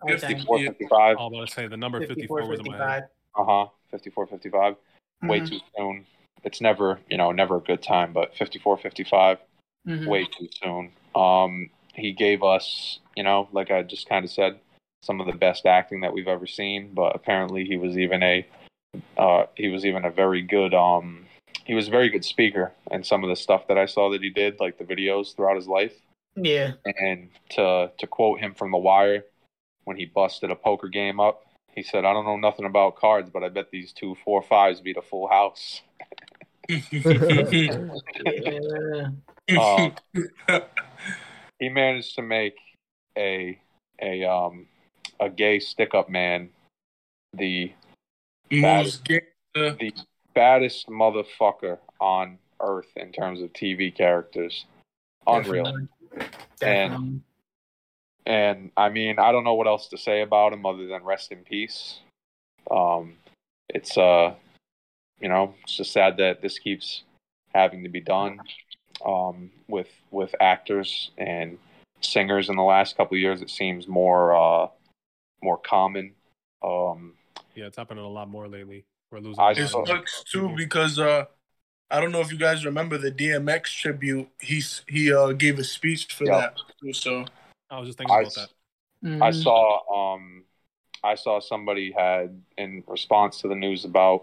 fifty-four, fifty-five. I was going to say the number fifty-four was in my head. Uh huh. fifty-four, fifty-five. Mm-hmm. Way too soon. It's never, you know, never a good time, but fifty-four, fifty-five, mm-hmm. way too soon. Um, he gave us, you know, like I just kind of said, some of the best acting that we've ever seen. But apparently, he was even a, uh, he was even a very good, um. He was a very good speaker, and some of the stuff that I saw that he did, like the videos throughout his life. Yeah. And to to quote him from The Wire, when he busted a poker game up, he said, "I don't know nothing about cards, but I bet these two four fives beat a full house." um, he managed to make a a um a gay stick up man the baddest, the baddest motherfucker on earth in terms of T V characters. Unreal. Definitely. Definitely. And and I mean, I don't know what else to say about him other than rest in peace. Um, it's uh, you know, it's just sad that this keeps having to be done um, with with actors and singers. In the last couple of years, it seems more uh, more common. Um, yeah, it's happening a lot more lately. We're losing. It sucks too because uh, I don't know if you guys remember the D M X tribute. He he uh, gave a speech for yep. that. So I was just thinking I, about that. Mm-hmm. I saw um I saw somebody had, in response to the news about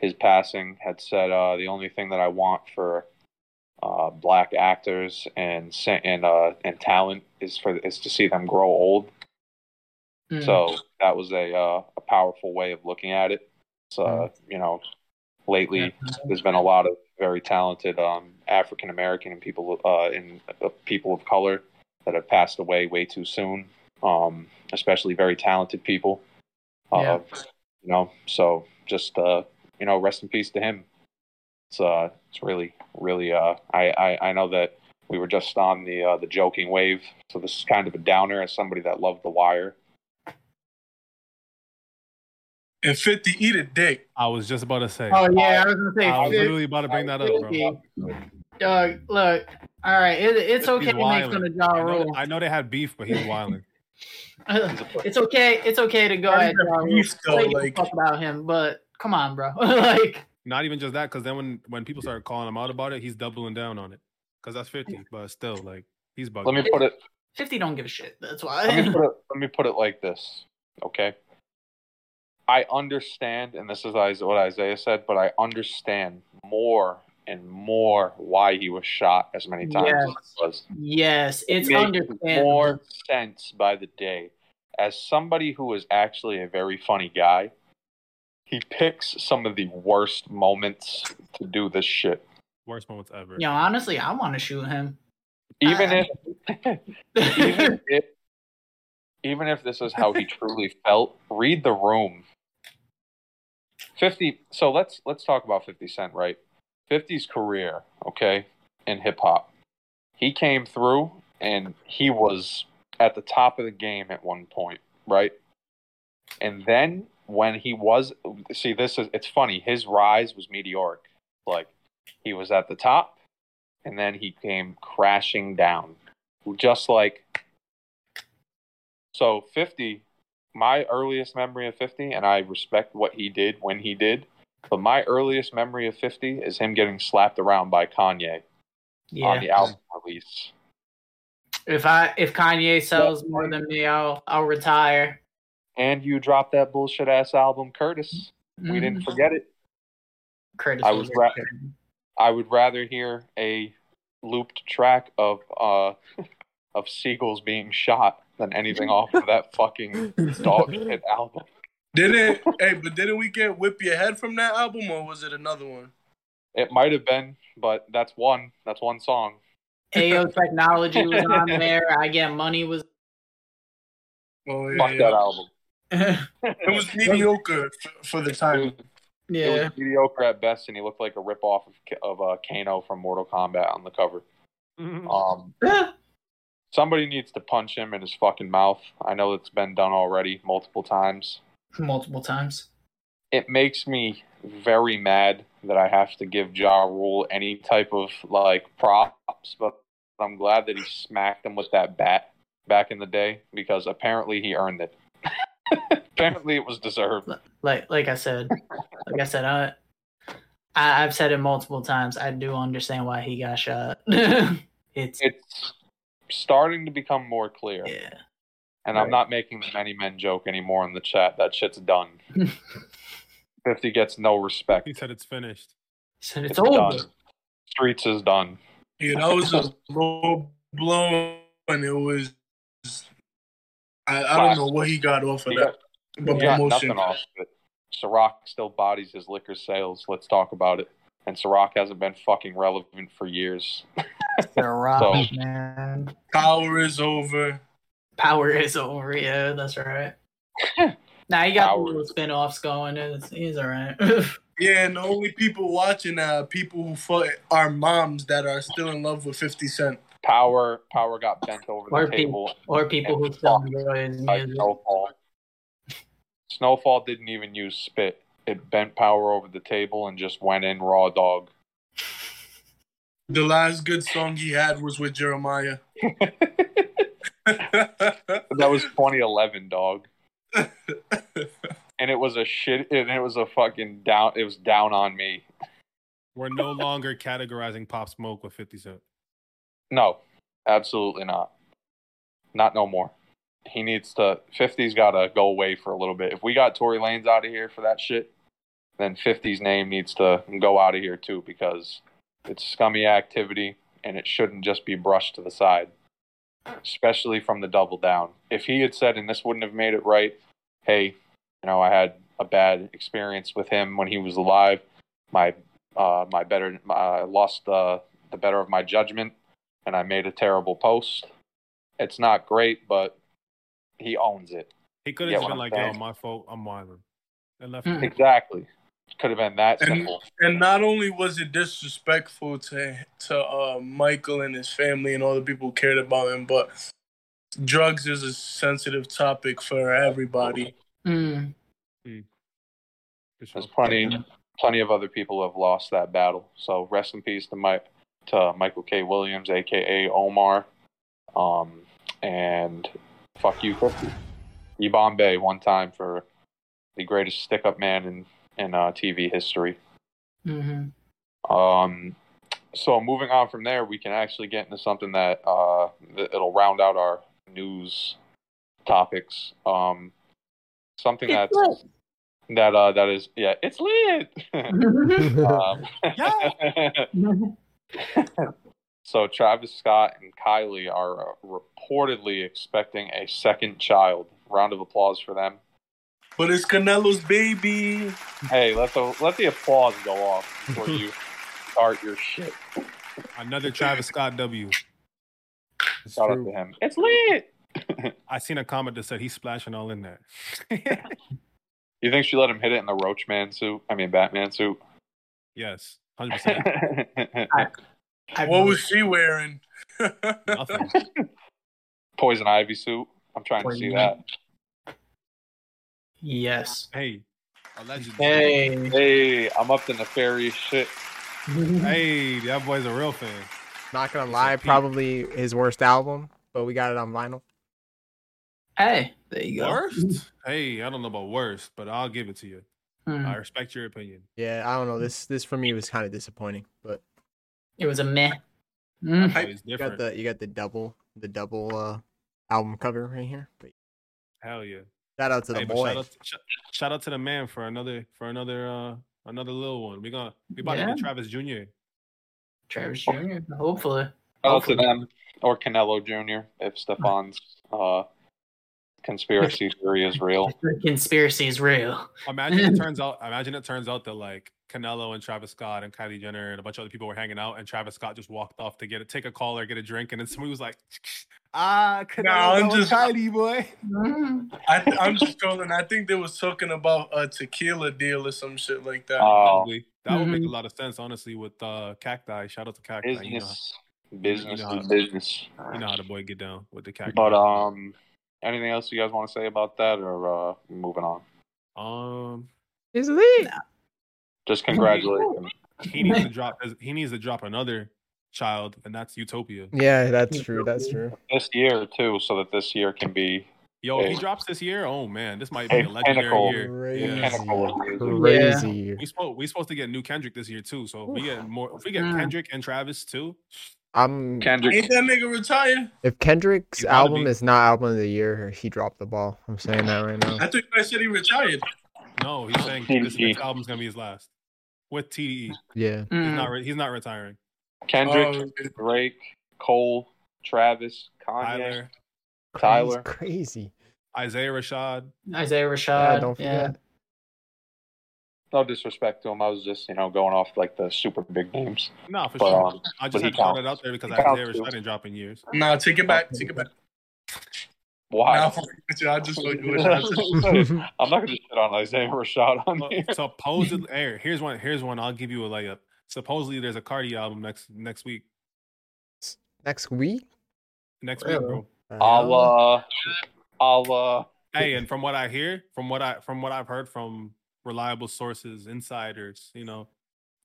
his passing, had said uh, the only thing that I want for uh, black actors and and uh, and talent is for is to see them grow old. Mm-hmm. So that was a uh, a powerful way of looking at it. Uh, you know, lately there's been a lot of very talented um, African American and people uh, in uh, people of color that have passed away way too soon. Um, especially very talented people. Uh, yeah. You know, so just uh, you know, rest in peace to him. It's uh, it's really, really. Uh, I, I I know that we were just on the uh, the joking wave, so this is kind of a downer as somebody that loved The Wire. And fifty, eat a dick. I was just about to say. Oh, yeah, I was going to say. I was literally about to bring that up, bro. Doug, look. All right, it, it's okay to make fun of Ja Rule. I know they had beef, but he's wilding. It's okay. It's okay to go at Ja Rule. Like, talk about him, but come on, bro. Like, not even just that, because then when, when people start calling him out about it, he's doubling down on it. Because that's fifty, but still, like, he's bugging. Let me put it. fifty don't give a shit. That's why. Let me put it, let me put it like this, okay? I understand, and this is what Isaiah said, but I understand more and more why he was shot as many times yes. as it was. Yes, it's it understandable. More sense by the day. As somebody who is actually a very funny guy, he picks some of the worst moments to do this shit. Worst moments ever. Yeah, honestly, I want to shoot him. Even I, if, even if, even if this is how he truly felt, read the room. fifty, so let's let's talk about fifty Cent, right? fifty's career, okay, in hip-hop. He came through, and he was at the top of the game at one point, right? And then when he was... See, this is... It's funny. His rise was meteoric. Like, He was at the top, and then he came crashing down. Just like... So, fifty, my earliest memory of fifty, and I respect what he did when he did, but my earliest memory of fifty is him getting slapped around by Kanye yeah. on the album release. If I if Kanye sells yeah. more than me, I'll I'll retire. And you dropped that bullshit-ass album, Curtis. Mm. We didn't forget it. Curtis I was ra- I would rather hear a looped track of uh of seagulls being shot than anything off of that fucking dog shit album. Didn't hey, but didn't we get Whip Your Head from that album, or was it another one? It might have been, but that's one. That's one song. A O Technology was on there. I Get Money was. Oh, yeah, Fuck yeah. that album. It was mediocre for the time. Yeah. It was mediocre at best, and he looked like a ripoff of, of uh, Kano from Mortal Kombat on the cover. Mm-hmm. Um, yeah. Somebody needs to punch him in his fucking mouth. I know it's been done already multiple times. Multiple times. It makes me very mad that I have to give Ja Rule any type of like props, but I'm glad that he smacked him with that bat back in the day because apparently he earned it. Apparently, it was deserved. Like, like I said, like I said, I, I, I've said it multiple times. I do understand why he got shot. it's it's starting to become more clear. Yeah, and right. I'm not making the many men joke anymore in the chat. That shit's done. fifty gets no respect. He said it's finished. He said it's, it's over. Done. Streets is done. You know, it was a low blow, and it was. I, I don't know what he got off of he that. Got, but he got nothing off of it. Ciroc still bodies his liquor sales. Let's talk about it. And Ciroc hasn't been fucking relevant for years. Ciroc, so, man. Power is over. Power is over, yeah, that's right. Nah, he got power. The little spinoffs going. It's, he's all right. Yeah, and the only people watching are people who fought are moms that are still in love with fifty cent. Power, power got bent over the or table. People, or people who still enjoy his music. Snowfall. Snowfall didn't even use spit. It bent Power over the table and just went in raw dog. The last good song he had was with Jeremiah. That was twenty eleven, dog. And it was a shit. And it was a fucking down. It was Down on Me. We're no longer categorizing Pop Smoke with fifty cent. No, absolutely not. Not no more. He needs to... fifty's got to go away for a little bit. If we got Tory Lanez out of here for that shit, then fifty's name needs to go out of here too because it's scummy activity and it shouldn't just be brushed to the side, especially from the double down. If he had said, and this wouldn't have made it right, hey, you know, I had a bad experience with him when he was alive. My, uh, my better... My, I lost uh, the better of my judgment. And I made a terrible post. It's not great, but he owns it. He could have just been like, yo, my fault, I'm whining. And left mm. Exactly. Could have been that and, simple. And not only was it disrespectful to to uh, Michael and his family and all the people who cared about him, but drugs is a sensitive topic for everybody. Mm. Mm. There's plenty, plenty of other people who have lost that battle. So rest in peace to Mike. To Michael K. Williams, a k a. Omar, um, and fuck you, fifty. Ebon Bay, one time for the greatest stick-up man in, in uh, T V history. Mm-hmm. Um, so moving on from there, we can actually get into something that uh, it'll round out our news topics. Um, something it's that's... Lit. That uh, that is... Yeah, it's lit! um, So Travis Scott and Kylie are uh, reportedly expecting a second child. Round of applause for them. But it's Canelo's baby. Hey, let the let the applause go off before you start your shit. Another Travis Scott W. It's Shout true. Out to him. It's lit. I seen a comment that said he's splashing all in there. You think she let him hit it in the Roach Man suit? I mean, Batman suit. Yes. one hundred percent. I, I what was she wearing? Nothing. Poison Ivy suit. I'm trying Poison. to see that. Yes. Hey. Allegedly. Hey. Hey. I'm up to nefarious shit. Hey, that boy's a real fan. Not gonna lie, probably his worst album, but we got it on vinyl. Hey, there you go. Worst? Hey, I don't know about worst, but I'll give it to you. Mm. I respect your opinion. Yeah, I don't know. This this for me was kind of disappointing, but it was a meh. Mm. I, you got the you got the double the double uh, album cover right here. But... Hell yeah! Shout out to the hey, boy. Shout out to, shout, shout out to the man for another for another uh, another little one. We gonna we about yeah. to get Travis Junior Travis Junior Hopefully. Oh, to them or Canelo Junior if Stefan's uh, conspiracy theory is real. Conspiracy is real. Imagine it turns out. Imagine it turns out that like Canelo and Travis Scott and Kylie Jenner and a bunch of other people were hanging out, and Travis Scott just walked off to get a take a call or get a drink, and then somebody was like, "Ah, Canelo no, I'm just, Kylie boy." I th- I'm just calling. I think they was talking about a tequila deal or some shit like that. Oh. Probably. That mm-hmm. would make a lot of sense, honestly, with uh, Cacti. Shout out to Cacti. Business, you know, business, you know to, business. You know how the boy get down with the Cacti. But um, anything else you guys want to say about that, or uh, moving on? Um, is Lee? Just congratulate him. He needs to drop. He needs to drop another child, and that's Utopia. Yeah, that's true. That's true. This year too, so that this year can be. Yo, if he drops this year, oh man, this might be a legendary pinnacle. year. Yeah. Crazy. Yeah. We supposed we supposed to get new Kendrick this year too. So if we get more, if we get Kendrick and Travis too, I'm Kendrick. Ain't that nigga retired? If Kendrick's album be. is not album of the year, he dropped the ball. I'm saying that right now. I think I said he retired. No, he's saying this, this album's gonna be his last with T D E. Yeah, he's mm. not. Re- he's not retiring. Kendrick, oh. Drake, Cole, Travis, Kanye, Tyler, Tyler. crazy. Isaiah Rashad. Isaiah Rashad. Yeah, don't forget. Yeah. No disrespect to him. I was just, you know, going off like the super big names. No, for but, sure. Um, I just had to throw it out there because Isaiah Rashad didn't drop in years. No, take it back. Take it back. Why? No, I just like, I'm not gonna shit on Isaiah Rashad on here. Supposedly, hey, here's one. Here's one. I'll give you a layup. Supposedly, there's a Cardi album next next week. Next week. Next week, bro. I'll uh, I'll uh. Hey, and from what I hear, from what I from what I've heard from reliable sources, insiders, you know,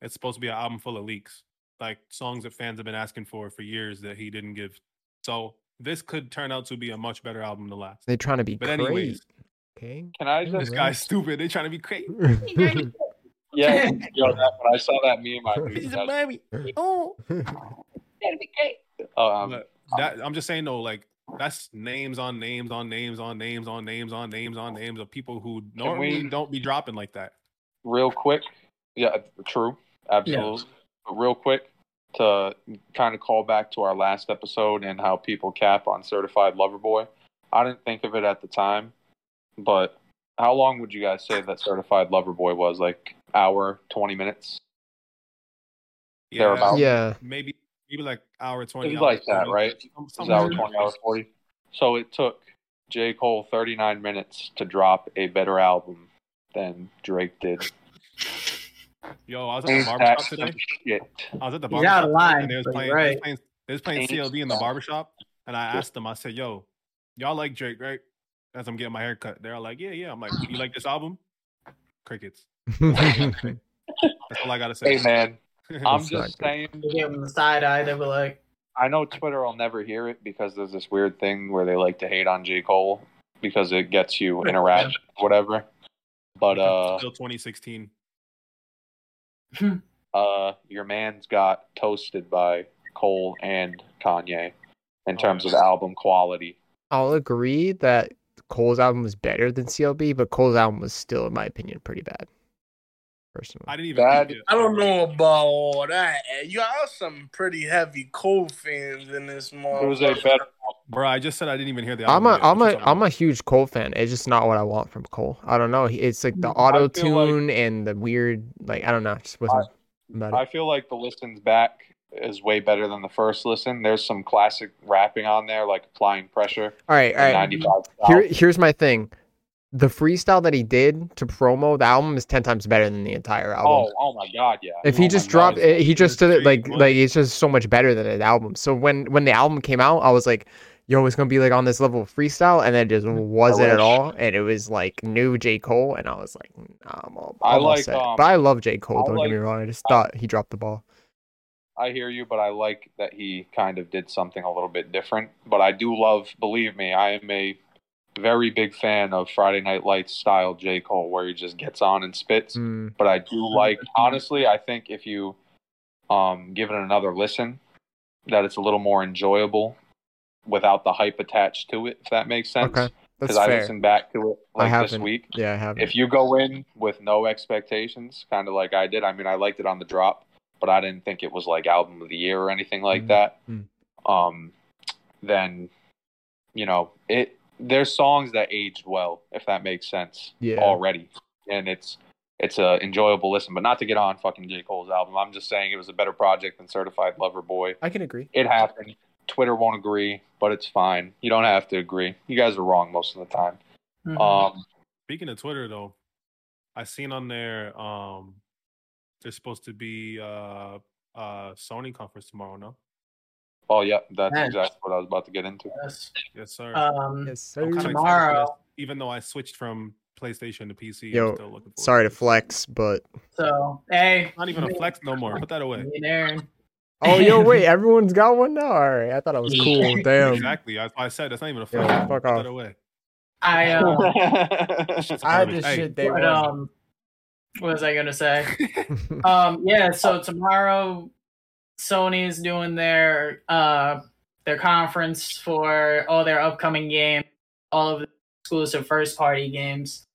it's supposed to be an album full of leaks, like songs that fans have been asking for for years that he didn't give. So. This could turn out to be a much better album than last. They're trying to be but great. Anyways, okay. Can I just... This guy's stupid. They're trying to be crazy. yeah. Yo, that, when I saw that meme, I was He's a baby. Oh. That'd be great. Um, that, I'm just saying, though, like, that's names on names on names on names on names on names on names of people who normally we, don't be dropping like that. Real quick. Yeah, true. Absolutely. Yeah. Real quick. To kind of call back to our last episode and how people cap on Certified Lover Boy. I didn't think of it at the time, but how long would you guys say that Certified Lover Boy was? Like hour, twenty minutes? Yeah, thereabouts. Yeah. Maybe maybe like hour twenty. It was like that, forty. Right? It was hour twenty, hour forty. So it took J. Cole thirty-nine minutes to drop a better album than Drake did. Yo, I was at the barbershop today. Shit. I was at the barbershop today, and they was playing, right. they was playing, they was playing C L B in the barbershop, and I asked them, I said, yo, y'all like Drake, right? As I'm getting my hair cut. They're all like, yeah, yeah. I'm like, you like this album? Crickets. That's all I got to say. Hey, man, I'm just saying. They gave them the side eye. They were like. I know Twitter will never hear it because there's this weird thing where they like to hate on J. Cole because it gets you interaction, whatever. But uh, still twenty sixteen. Uh, your man's got toasted by Cole and Kanye in terms of album quality. I'll agree that Cole's album was better than C L B, but Cole's album was still, in my opinion, pretty bad. Personally, I didn't even. Bad, I don't know about all that. You are some pretty heavy Cole fans in this moment. It was a better. Bro, I just said I didn't even hear the album. I'm a, yet, I'm a, I'm a huge Cole fan. It's just not what I want from Cole. I don't know. It's like the auto tune like, and the weird, like, I don't know. Just wasn't I, about I it. Feel like the listens back is way better than the first listen. There's some classic rapping on there, like applying pressure. All right, all right. Here, here's my thing. The freestyle that he did to promo the album is ten times better than the entire album. Oh, oh my god, yeah. If he oh just dropped, god. he just did it like, like it's just so much better than an album. So when when the album came out, I was like, yo, it's gonna be like on this level of freestyle, and then it just wasn't at all. And it was like new J. Cole, and I was like, nah, I'm all, I'm I like, all um, but I love J. Cole. I don't like, get me wrong. I just I, thought he dropped the ball. I hear you, but I like that he kind of did something a little bit different. But I do love, believe me, I am a very big fan of Friday Night Lights style J. Cole, where he just gets on and spits. Mm. But I do like, honestly, I think if you um, give it another listen, that it's a little more enjoyable without the hype attached to it, if that makes sense. Okay, that's fair. Because I listened back to it like this week. Yeah, I haven't. If you go in with no expectations, kind of like I did, I mean, I liked it on the drop, but I didn't think it was like album of the year or anything like mm-hmm. that. Um, then, you know, it there's songs that aged well, if that makes sense, yeah. already. And it's it's a enjoyable listen, but not to get on fucking J. Cole's album. I'm just saying it was a better project than Certified Lover Boy. I can agree. It happened. Twitter won't agree, but it's fine. You don't have to agree. You guys are wrong most of the time. Mm-hmm. Um, Speaking of Twitter, though, I seen on there... Um... There's supposed to be a uh, uh, Sony conference tomorrow, no? Oh, yeah. That's yes. exactly what I was about to get into. Yes, yes sir. Um, yes, sir. I'm tomorrow. This, even though I switched from PlayStation to P C, Yo, I'm still looking forward sorry to flex, but... So, hey. Not even a flex no more. Put that away. Aaron. Oh, yo, wait. Everyone's got one now? All right. I thought I was cool. Damn. Exactly. I, I said that's not even a flex. Yo, fuck Put off. That away. I, um... I just hey, shit they but, um... What was I gonna say? um, yeah, so tomorrow Sony's doing their uh their conference for all their upcoming games, all of the exclusive first party games.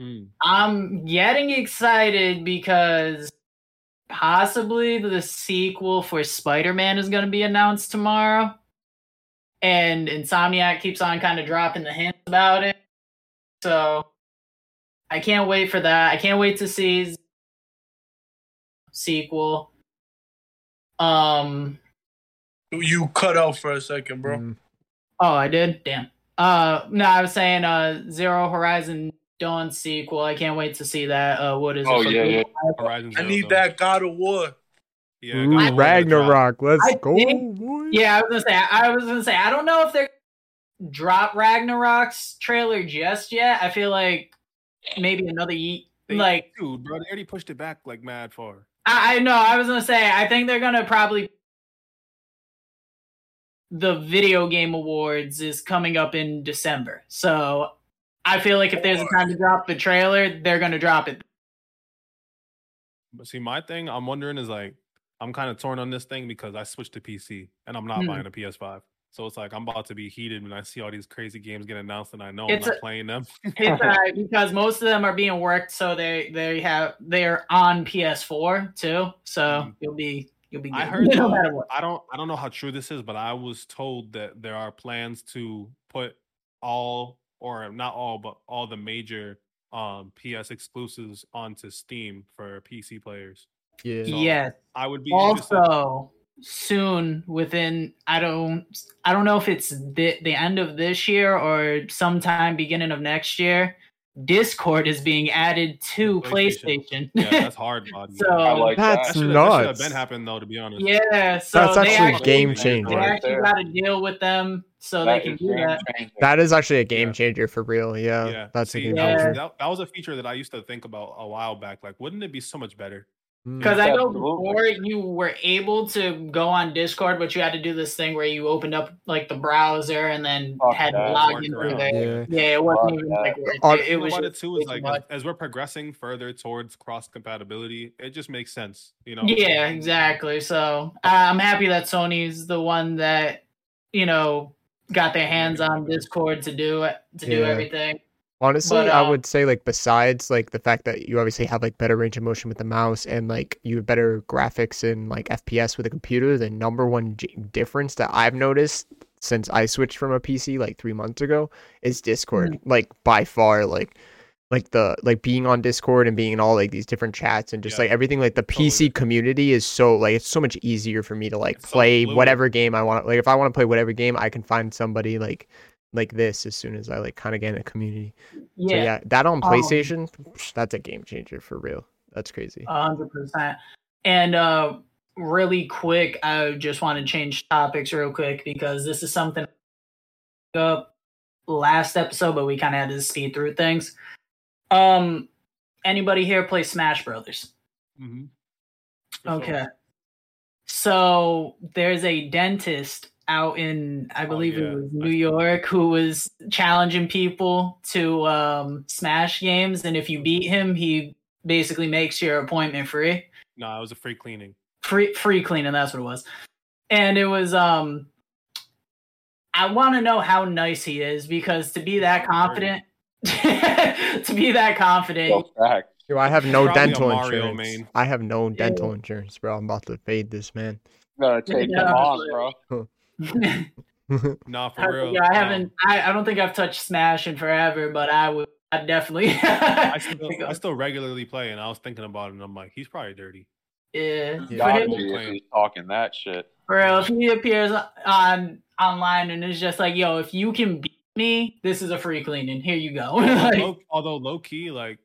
Mm. I'm getting excited because possibly the sequel for Spider-Man is gonna be announced tomorrow. And Insomniac keeps on kind of dropping the hints about it. So I can't wait for that. I can't wait to see sequel. Um, you cut out for a second, bro. Mm. Oh, I did? Damn. Uh, no, I was saying uh, Zero Horizon Dawn sequel. I can't wait to see that. Uh, what is oh, it? Oh yeah, yeah. Horizon Zero I need Dawn. That God of War. Yeah, Ooh, God of Ragnarok. Let's I go. Think, yeah, I was gonna say. I was gonna say. I don't know if they're drop Ragnarok's trailer just yet. I feel like. Maybe another year, like dude, bro. They already pushed it back like mad far. I, I know. I was gonna say. I think they're gonna probably. The video game awards is coming up in December, so I feel like if there's a time to drop the trailer, they're gonna drop it. But see, my thing I'm wondering is like I'm kind of torn on this thing because I switched to P C and I'm not mm. buying a P S five. So it's like I'm about to be heated when I see all these crazy games get announced, and I know it's I'm not a, playing them. It's right because most of them are being worked, so they they have they're on P S four too. So mm-hmm. you'll be you'll be. Good. I heard. No matter what. I don't I don't know how true this is, but I was told that there are plans to put all or not all, but all the major um, P S exclusives onto Steam for P C players. Yeah. So yes. I would be also. Interested. Soon within i don't i don't know if it's the, the end of this year or sometime beginning of next year, Discord is being added to PlayStation, PlayStation. Yeah, that's hard, man. So I like that's that. Nuts. That should have been happened though, to be honest. Yeah, so that's actually, actually game changer. They actually got to deal with them so that they can do that. That is actually a game changer for real. Yeah, yeah. That's See, a game yeah. changer. That, that was a feature that I used to think about a while back. Like, wouldn't it be so much better? Because I know before you were able to go on Discord, but you had to do this thing where you opened up like the browser and then oh, had yeah, logged in through there. Yeah, yeah it wasn't oh, even yeah. like it, oh, it, it was. What it too is like much. As we're progressing further towards cross compatibility, it just makes sense, you know. Yeah, exactly. So I'm happy that Sony's the one that you know got their hands on Discord to do it to yeah. do everything. Honestly, but, uh, I would say, like, besides, like, the fact that you obviously have, like, better range of motion with the mouse and, like, you have better graphics and, like, F P S with a computer, the number one g- difference that I've noticed since I switched from a P C, like, three months ago is Discord. Mm-hmm. Like, by far, like, like, the, like, being on Discord and being in all, like, these different chats and just, yeah. like, everything, like, the P C totally. Community is so, like, it's so much easier for me to, like, it's play so whatever game I want. Like, if I want to play whatever game, I can find somebody, like... like this as soon as I like kind of get in a community. Yeah. So yeah, that on PlayStation, um, that's a game changer for real. That's crazy. one hundred percent. And uh, really quick, I just want to change topics real quick because this is something up last episode, but we kind of had to speed through things. Um, anybody here play Smash Brothers? Mm-hmm. Okay. Sure. So there's a dentist out in, I believe oh, yeah. it was New York, who was challenging people to um, Smash games, and if you beat him, he basically makes your appointment free. No, it was a free cleaning. Free free cleaning, that's what it was. And it was, um, I want to know how nice he is, because to be that confident, to be that confident. Yo, I have no dental insurance. Main. I have no dental yeah. insurance, bro. I'm about to fade this man. You gotta take yeah. them off, bro. Nah, for I, real. Yeah, I haven't. I, I don't think I've touched Smash in forever, but I would. I definitely. I, still, I still regularly play, and I was thinking about it, and I'm like, he's probably dirty. Yeah. yeah. Him, he's talking that shit. For real, if he appears on online and it's just like, yo, if you can beat me, this is a free cleaning. Here you go. Like, although, although low key, like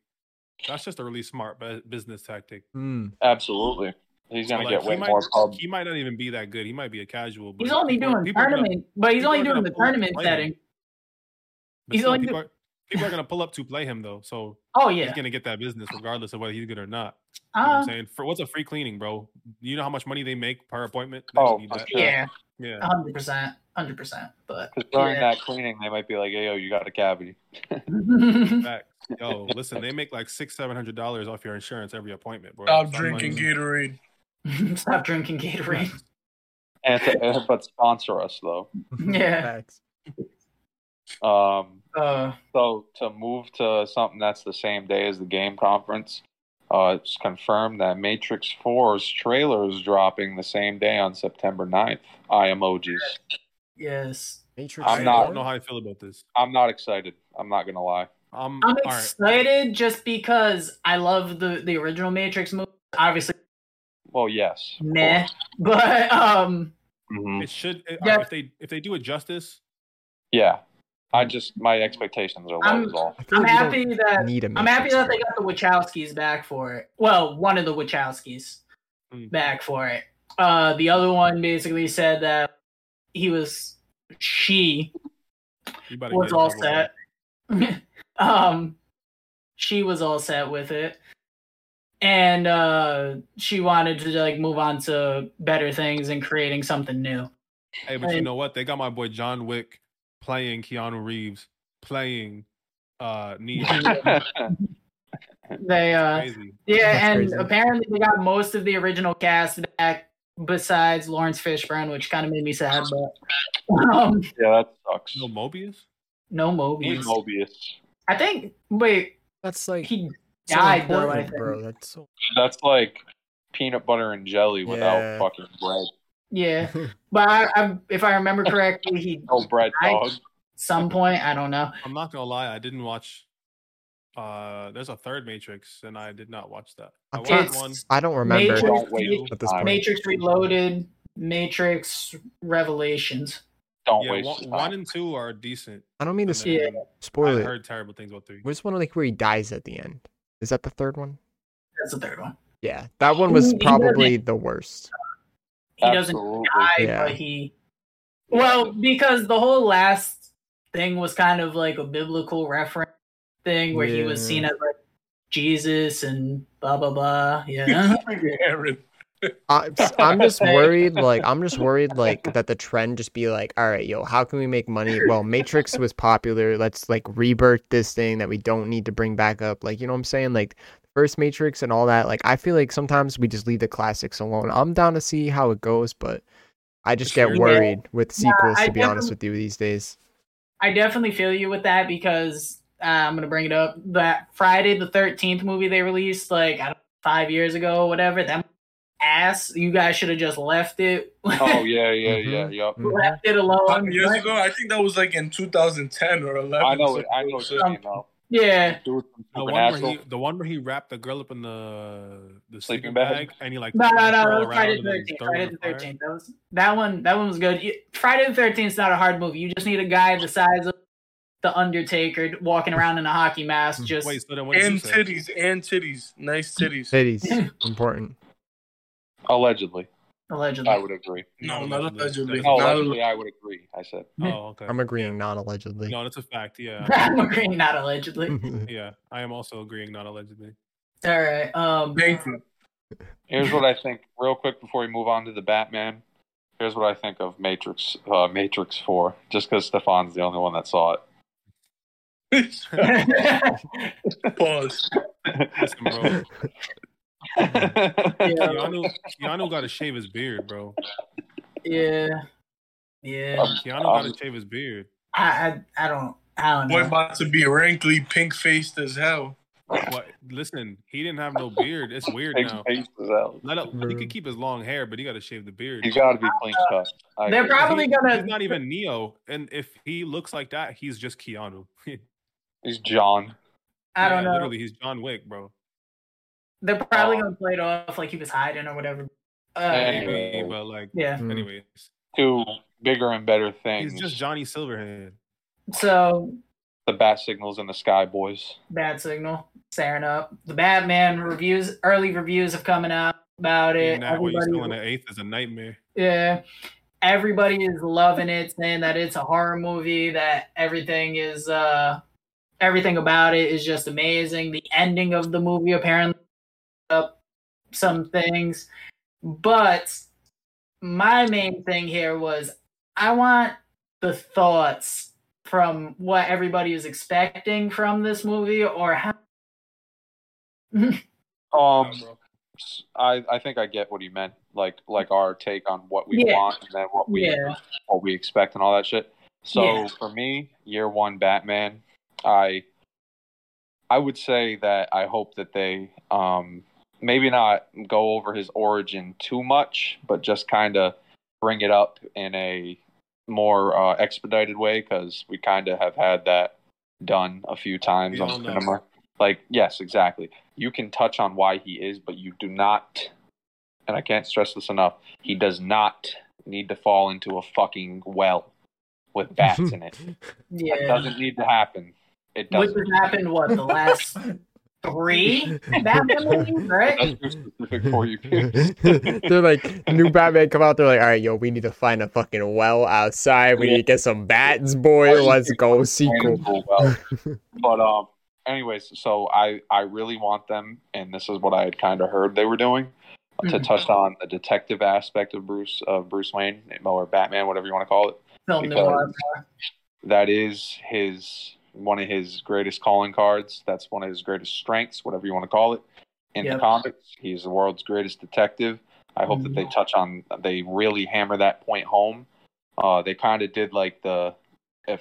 that's just a really smart business tactic. Mm. Absolutely. He's gonna so like, get way might, more pubs. He might not even be that good. He might be a casual. But he's only doing tournament, gonna, but he's only doing the tournament setting. He's still, only people, do- are, people are gonna pull up to play him though, so oh yeah, he's gonna get that business regardless of whether he's good or not. You um, know what I'm saying, for what's a free cleaning, bro? You know how much money they make per appointment? They oh, for sure. yeah, yeah, hundred percent, hundred percent. But during yeah. that cleaning, they might be like, "Hey, yo, you got a cavity." Back. Yo, listen, they make like six, seven hundred dollars off your insurance every appointment, bro. Stop, Stop drinking money. Gatorade. Stop drinking Gatorade. And to, but sponsor us though. Yeah. Um. Uh, so to move to something that's the same day as the game conference, uh, it's confirmed that Matrix four's trailer is dropping the same day on September ninth. I emojis. Yes. Matrix. I'm not, I don't know how I feel about this. I'm not excited. I'm not gonna lie. I'm, I'm excited right. just because I love the, the original Matrix movie. Obviously. Well, yes. Meh. But um, mm-hmm. it should it, yeah. if they if they do it justice. Yeah, I just my expectations are low. As all. I'm happy that I'm happy that they got the Wachowskis back for it. Well, one of the Wachowskis mm. back for it. Uh, the other one basically said that he was she was all set. um, she was all set with it. And uh, she wanted to like move on to better things and creating something new. Hey, but and, you know what? They got my boy John Wick playing Keanu Reeves, playing uh, Neo. They, uh, yeah, That's and crazy. Apparently they got most of the original cast back, besides Lawrence Fishburne, which kind of made me sad. But um, yeah, that sucks. No Mobius. No Mobius. No Mobius. I think. Wait, that's like he. So died, though, I think. Bro, that's, so... that's like peanut butter and jelly without yeah. fucking bread. Yeah, but I, I, if I remember correctly, he oh bread dog. At some point, I don't know. I'm not gonna lie, I didn't watch. Uh, there's a third Matrix, and I did not watch that. I watched one. I don't remember. Matrix, don't wait at this point. Matrix Reloaded, Matrix Revelations. Don't yeah, waste one, one and two are decent. I don't mean to sp- yeah. spoil it. I heard terrible things about three. Where's one like where he dies at the end? Is that the third one? That's the third one. Yeah, that one was probably the worst. He doesn't Absolutely. die, yeah. but he... Well, because the whole last thing was kind of like a biblical reference thing where yeah. he was seen as like Jesus and blah, blah, blah. Yeah. I, I'm just worried, like, I'm just worried, like, that the trend just be like, all right, yo, how can we make money? Well, Matrix was popular. Let's, like, rebirth this thing that we don't need to bring back up. Like, you know what I'm saying? Like, first Matrix and all that. Like, I feel like sometimes we just leave the classics alone. I'm down to see how it goes, but I just get worried yeah. with sequels, yeah, to be honest with you, these days. I definitely feel you with that because uh, I'm going to bring it up. That Friday the thirteenth movie they released, like, I don't know, five years ago or whatever, that ass, you guys should have just left it. Oh yeah, yeah, yeah, yeah. Left it alone. Five years ago, I think that was like in two thousand ten or eleven. I know, I know. So, you know. Yeah. The one where he, the one where he wrapped the girl up in the the sleeping bag, and he like no, no, no. Friday the thirteenth. Friday the thirteenth. That was that one. That one was good. You, Friday the thirteenth is not a hard movie. You just need a guy the size of the Undertaker walking around in a hockey mask, just Wait, so then what and titties, and titties, nice titties, titties, important. Allegedly. Allegedly. I would agree. No, not allegedly. No, allegedly, I would agree, I said. Oh, okay. I'm agreeing yeah. not allegedly. No, that's a fact, yeah. I'm agreeing not allegedly. Yeah, I am also agreeing not allegedly. All right. Um, Thank you. Here's what I think, real quick before we move on to the Batman. Here's what I think of Matrix uh, Matrix four, just because Stefan's the only one that saw it. Pause. Listen, bro. Yeah. Keanu, Keanu got to shave his beard, bro. Yeah, yeah. Um, Keanu um, got to shave his beard. I, I, I don't, I don't know. Boy, about to be wrinkly, pink faced as hell. What? Listen, he didn't have no beard. It's weird now. Let up, he could keep his long hair, but he got to shave the beard. He got to be clean cut. Uh, they're agree. probably he, gonna. He's not even Neo, and if he looks like that, he's just Keanu. He's John. I don't yeah, know. Literally, he's John Wick, bro. They're probably um, gonna play it off like he was hiding or whatever. Uh, anyway, but like, yeah. Anyways, two bigger and better things. He's just Johnny Silverhand. So the bat signals in the sky, boys. Bad signal, staring up. The Batman reviews, early reviews have coming out about it. Now you're still in the eighth is a nightmare. Yeah, everybody is loving it, saying that it's a horror movie, that everything is, uh, everything about it is just amazing. The ending of the movie apparently. Up some things, but my main thing here was I want the thoughts from what everybody is expecting from this movie or how. um, I I think I get what he meant, like like our take on what we yeah. want and then what we yeah. what we expect and all that shit. So yeah. for me, year one Batman, I I would say that I hope that they. Um, Maybe not go over his origin too much, but just kind of bring it up in a more uh, expedited way because we kind of have had that done a few times on cinema. Like, yes, exactly. You can touch on why he is, but you do not, and I can't stress this enough, he does not need to fall into a fucking well with bats in it. Yeah. That doesn't need to happen. It doesn't. Which happened, what, the last... Three Batman movies, right? That's specific for you, Pierce. They're like, new Batman come out, they're like, all right, yo, we need to find a fucking well outside. We yeah. need to get some bats, boy. Let's go, sequel. Well. But, um, anyways, so I, I really want them, and this is what I had kind of heard they were doing, mm-hmm. to touch on the detective aspect of Bruce, uh, Bruce Wayne, or Batman, whatever you want to call it. Film noir. That is his... one of his greatest calling cards. That's one of his greatest strengths, whatever you want to call it. In yep. the comics, he's the world's greatest detective. I hope mm-hmm. that they touch on, they really hammer that point home. Uh, they kind of did like the,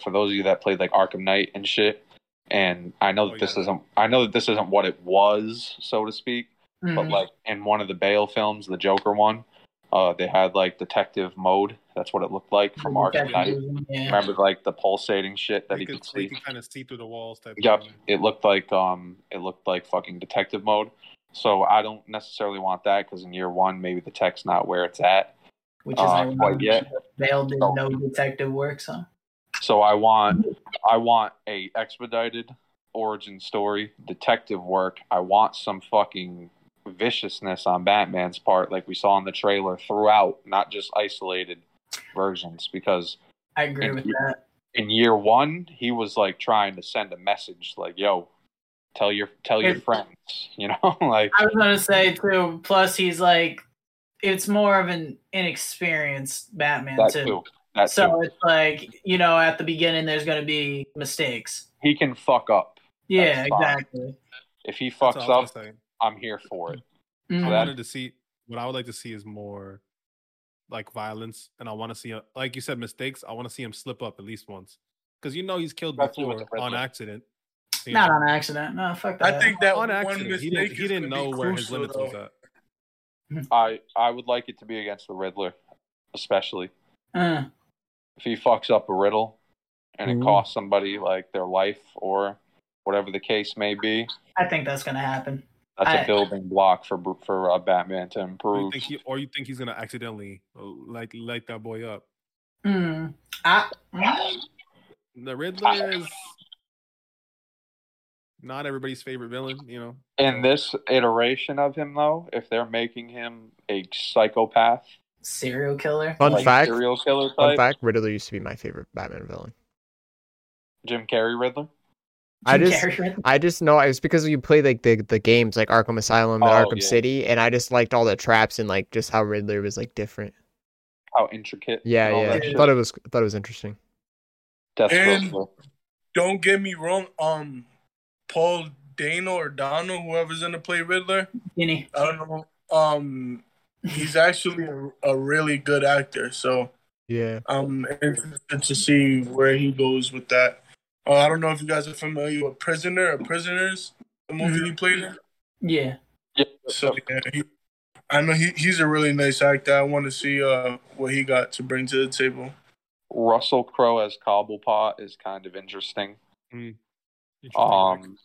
for those of you that played like Arkham Knight and shit, and I know that oh, this yeah. isn't, I know that this isn't what it was, so to speak, mm-hmm. but like in one of the Bale films, the Joker one, uh, they had like detective mode. That's what it looked like from Arkham Knight. Yeah. Remember, like the pulsating shit that you he could, could see. You could kind of see through the walls. Type yep, thing. It looked like um, it looked like fucking detective mode. So I don't necessarily want that because in year one, maybe the tech's not where it's at. Which is uh, quite yet. Bale did so, no detective work, so. So I want, I want a expedited origin story, detective work. I want some fucking. Viciousness on Batman's part, like we saw in the trailer throughout, not just isolated versions, because I agree with year, that. In year one, he was like trying to send a message like, yo, tell your tell it's, your friends, you know? Like I was gonna say too, plus he's like it's more of an inexperienced Batman that too. too. That so too. It's like, you know, at the beginning there's gonna be mistakes. He can fuck up. Yeah, exactly. If he fucks up I'm here for it. Mm-hmm. So that, I wanted to see what I would like to see is more like violence, and I want to see, a, like you said, mistakes. I want to see him slip up at least once because you know he's killed before on accident. Not know. on accident. No, fuck that. I think that on accident. He didn't, he didn't know where his limits was at. I I would like it to be against the Riddler, especially uh. if he fucks up a riddle and mm-hmm. it costs somebody like their life or whatever the case may be. I think that's gonna happen. That's I, a building block for for uh, Batman to improve. Or you think, he, or you think he's gonna accidentally like light that boy up? Mm, I, the Riddler I, is not everybody's favorite villain, you know. In this iteration of him, though, if they're making him a psychopath, serial killer. Fun like fact. Serial killer type. Fun fact. Riddler used to be my favorite Batman villain. Jim Carrey Riddler. I just, I just know it's because you play like the, the games like Arkham Asylum and oh, Arkham yeah. City, and I just liked all the traps and like just how Riddler was like different, how intricate. Yeah, yeah. I thought it was, I thought it was interesting. And don't get me wrong, um, Paul Dano or Dano, whoever's gonna play Riddler, Danny. I don't know. Um, he's actually a, a really good actor, so yeah. Um, interested to see where he goes with that. Uh, I don't know if you guys are familiar with Prisoner or Prisoners, the movie mm-hmm. he played in. Yeah. So yeah, he, I know he, he's a really nice actor. I want to see uh, what he got to bring to the table. Russell Crowe as Cobblepot is kind of interesting. Mm. interesting. Um,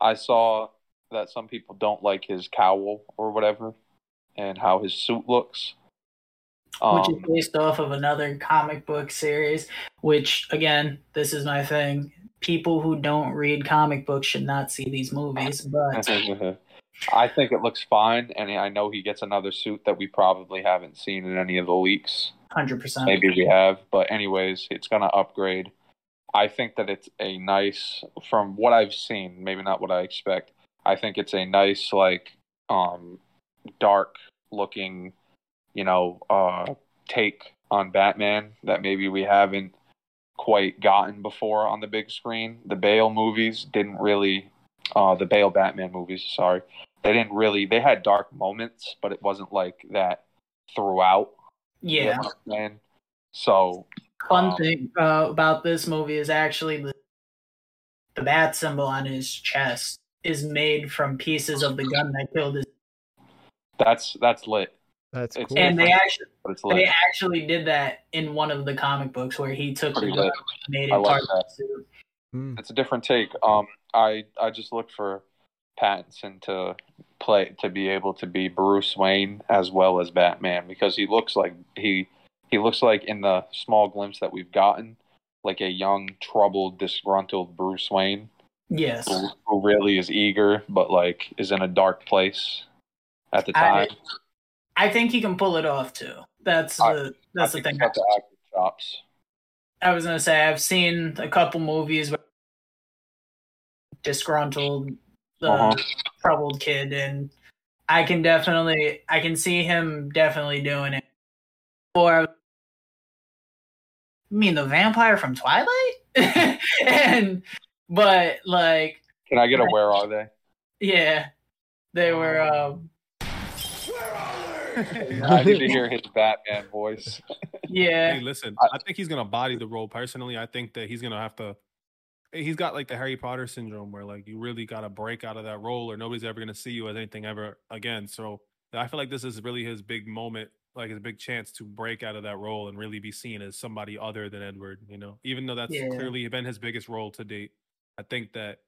I saw that some people don't like his cowl or whatever and how his suit looks. Which is based off of another comic book series, which, again, this is my thing. People who don't read comic books should not see these movies. But I think it looks fine, and I know he gets another suit that we probably haven't seen in any of the leaks. one hundred percent. Maybe we have, but anyways, it's going to upgrade. I think that it's a nice, from what I've seen, maybe not what I expect, I think it's a nice, like, um, dark-looking... you know, uh, take on Batman that maybe we haven't quite gotten before on the big screen. The Bale movies didn't really, uh, the Bale Batman movies, sorry, they didn't really, they had dark moments, but it wasn't like that throughout. Yeah. So. Fun um, thing uh, about this movie is actually the, the bat symbol on his chest is made from pieces of the gun that killed his. That's, that's lit. That's cool. And they actually they actually did that in one of the comic books where he took Pretty the gun and made it part of the suit. Mm. It's a different take. Um, I I just looked for Pattinson to play to be able to be Bruce Wayne as well as Batman because he looks like he he looks like in the small glimpse that we've gotten like a young, troubled, disgruntled Bruce Wayne. Yes, who, who really is eager but like is in a dark place at the time. I, I think he can pull it off too. That's the I, that's I the thing. The chops. I was gonna say I've seen a couple movies where disgruntled, uh, uh-huh. troubled kid, and I can definitely I can see him definitely doing it. Or, I mean, the vampire from Twilight, and but like, can I get a like, where are they? Yeah, they were. Um, I need to hear his Batman voice. Yeah. Hey, listen, I think he's gonna body the role. Personally, I think that he's gonna have to. He's got like the Harry Potter syndrome, where like you really gotta break out of that role, or nobody's ever gonna see you as anything ever again. So I feel like this is really his big moment, like his big chance to break out of that role and really be seen as somebody other than Edward. You know, even though that's yeah. clearly been his biggest role to date, I think that,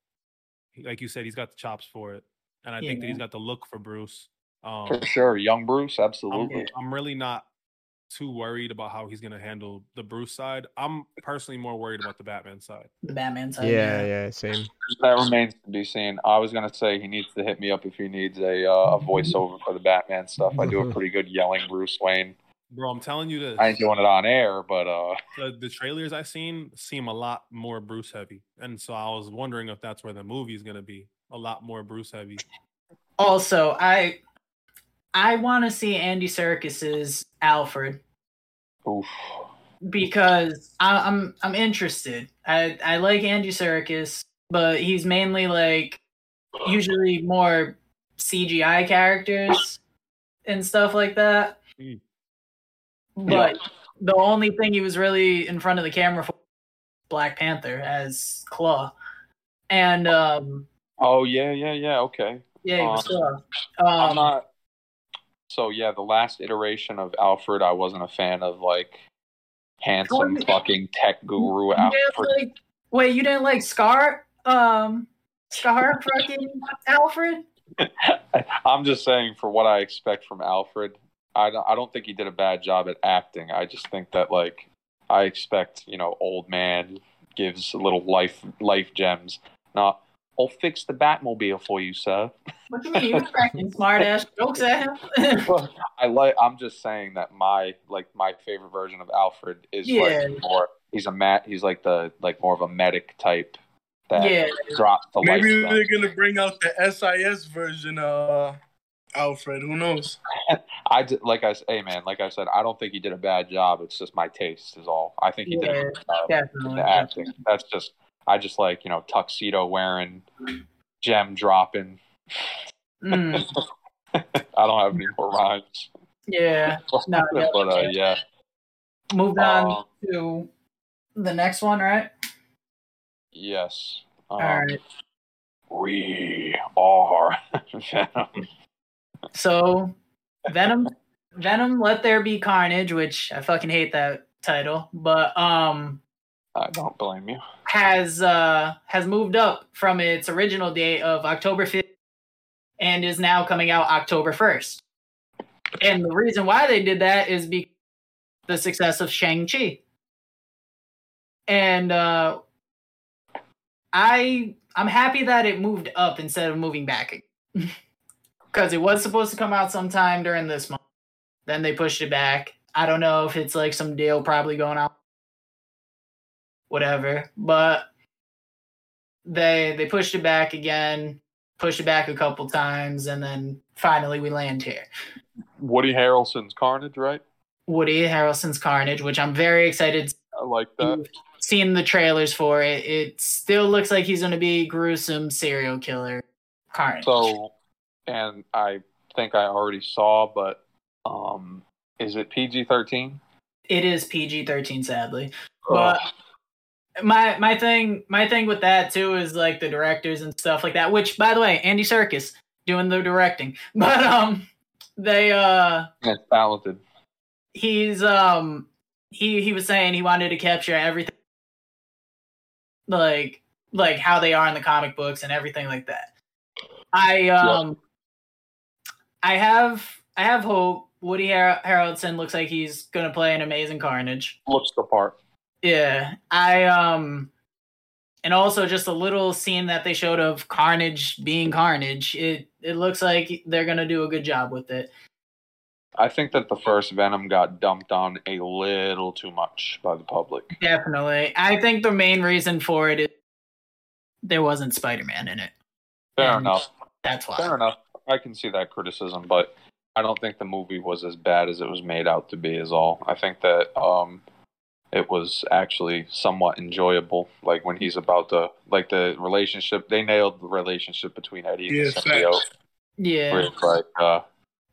like you said, he's got the chops for it, and I yeah. think that he's got the look for Bruce. Um, for sure, young Bruce, absolutely. I'm, I'm really not too worried about how he's going to handle the Bruce side. I'm personally more worried about the Batman side. The Batman side, yeah, yeah, yeah same. That remains to be seen. I was going to say he needs to hit me up if he needs a uh, a voiceover for the Batman stuff. I do a pretty good yelling Bruce Wayne. Bro, I'm telling you this. I ain't doing it on air, but uh, the, the trailers I've seen seem a lot more Bruce heavy, and so I was wondering if that's where the movie is going to be, a lot more Bruce heavy. Also, I. I want to see Andy Serkis's Alfred. Oof. Because I, I'm I'm interested. I, I like Andy Serkis, but he's mainly like usually more C G I characters and stuff like that. Mm. But yeah. the only thing he was really in front of the camera for was Black Panther as Claw. And um. Oh yeah, yeah, yeah. Okay. Yeah, he was um, Claw. Um, I'm not. So, yeah, the last iteration of Alfred, I wasn't a fan of, like, handsome oh, fucking tech guru Alfred. Like, wait, you didn't like Scar? Um, Scar fucking Alfred? I'm just saying, for what I expect from Alfred, I don't, I don't think he did a bad job at acting. I just think that, like, I expect, you know, old man gives little life life gems, not I'll fix the Batmobile for you, sir. What do you mean? You're cracking smart-ass jokes at him. Well, I like, I'm just saying that my like my favorite version of Alfred is yeah. like more. He's a mat. He's like the like more of a medic type. That yeah. drops the lights. Maybe they're gonna bring out the S I S version of Alfred. Who knows? I did, like I hey man, like I said, I don't think he did a bad job. It's just my taste is all. I think he yeah, did a good job definitely. in the acting. That's just. I just like, you know, tuxedo wearing, gem dropping. Mm. I don't have any more rhymes. Yeah. No, but, uh, yeah. Moved on um, to the next one, right? Yes. Um, All right. We are Venom. So, Venom, Venom, Let There Be Carnage, which I fucking hate that title, but um. I don't blame you. Has uh, has moved up from its original date of October fifth and is now coming out October first. And the reason why they did that is because of the success of Shang-Chi. And uh, I I'm happy that it moved up instead of moving back because it was supposed to come out sometime during this month. Then they pushed it back. I don't know if it's like some deal probably going on. Whatever, but they they pushed it back again, pushed it back a couple times, and then finally we land here. Woody Harrelson's Carnage, right? Woody Harrelson's Carnage, which I'm very excited. I like that. Seeing the trailers for it, it still looks like he's going to be gruesome serial killer Carnage. So, and I think I already saw, but um, is it P G thirteen? It is P G thirteen, sadly, oh. but. My my thing my thing with that too is like the directors and stuff like that. Which, by the way, Andy Serkis doing the directing, but um, they uh, that's talented. He's um, he he was saying he wanted to capture everything, like like how they are in the comic books and everything like that. I um, yep. I have I have hope. Woody Har- Harrelson looks like he's gonna play an amazing Carnage. Looks the part. Yeah, I, um, and also just a little scene that they showed of Carnage being Carnage, it, it looks like they're going to do a good job with it. I think that the first Venom got dumped on a little too much by the public. Definitely. I think the main reason for it is there wasn't Spider-Man in it. Fair and enough. That's why. Fair enough. I can see that criticism, but I don't think the movie was as bad as it was made out to be is all. I think that, um... it was actually somewhat enjoyable. Like when he's about to, like the relationship, they nailed the relationship between Eddie and yeah, the symbiote. Yeah. Where it's like, uh,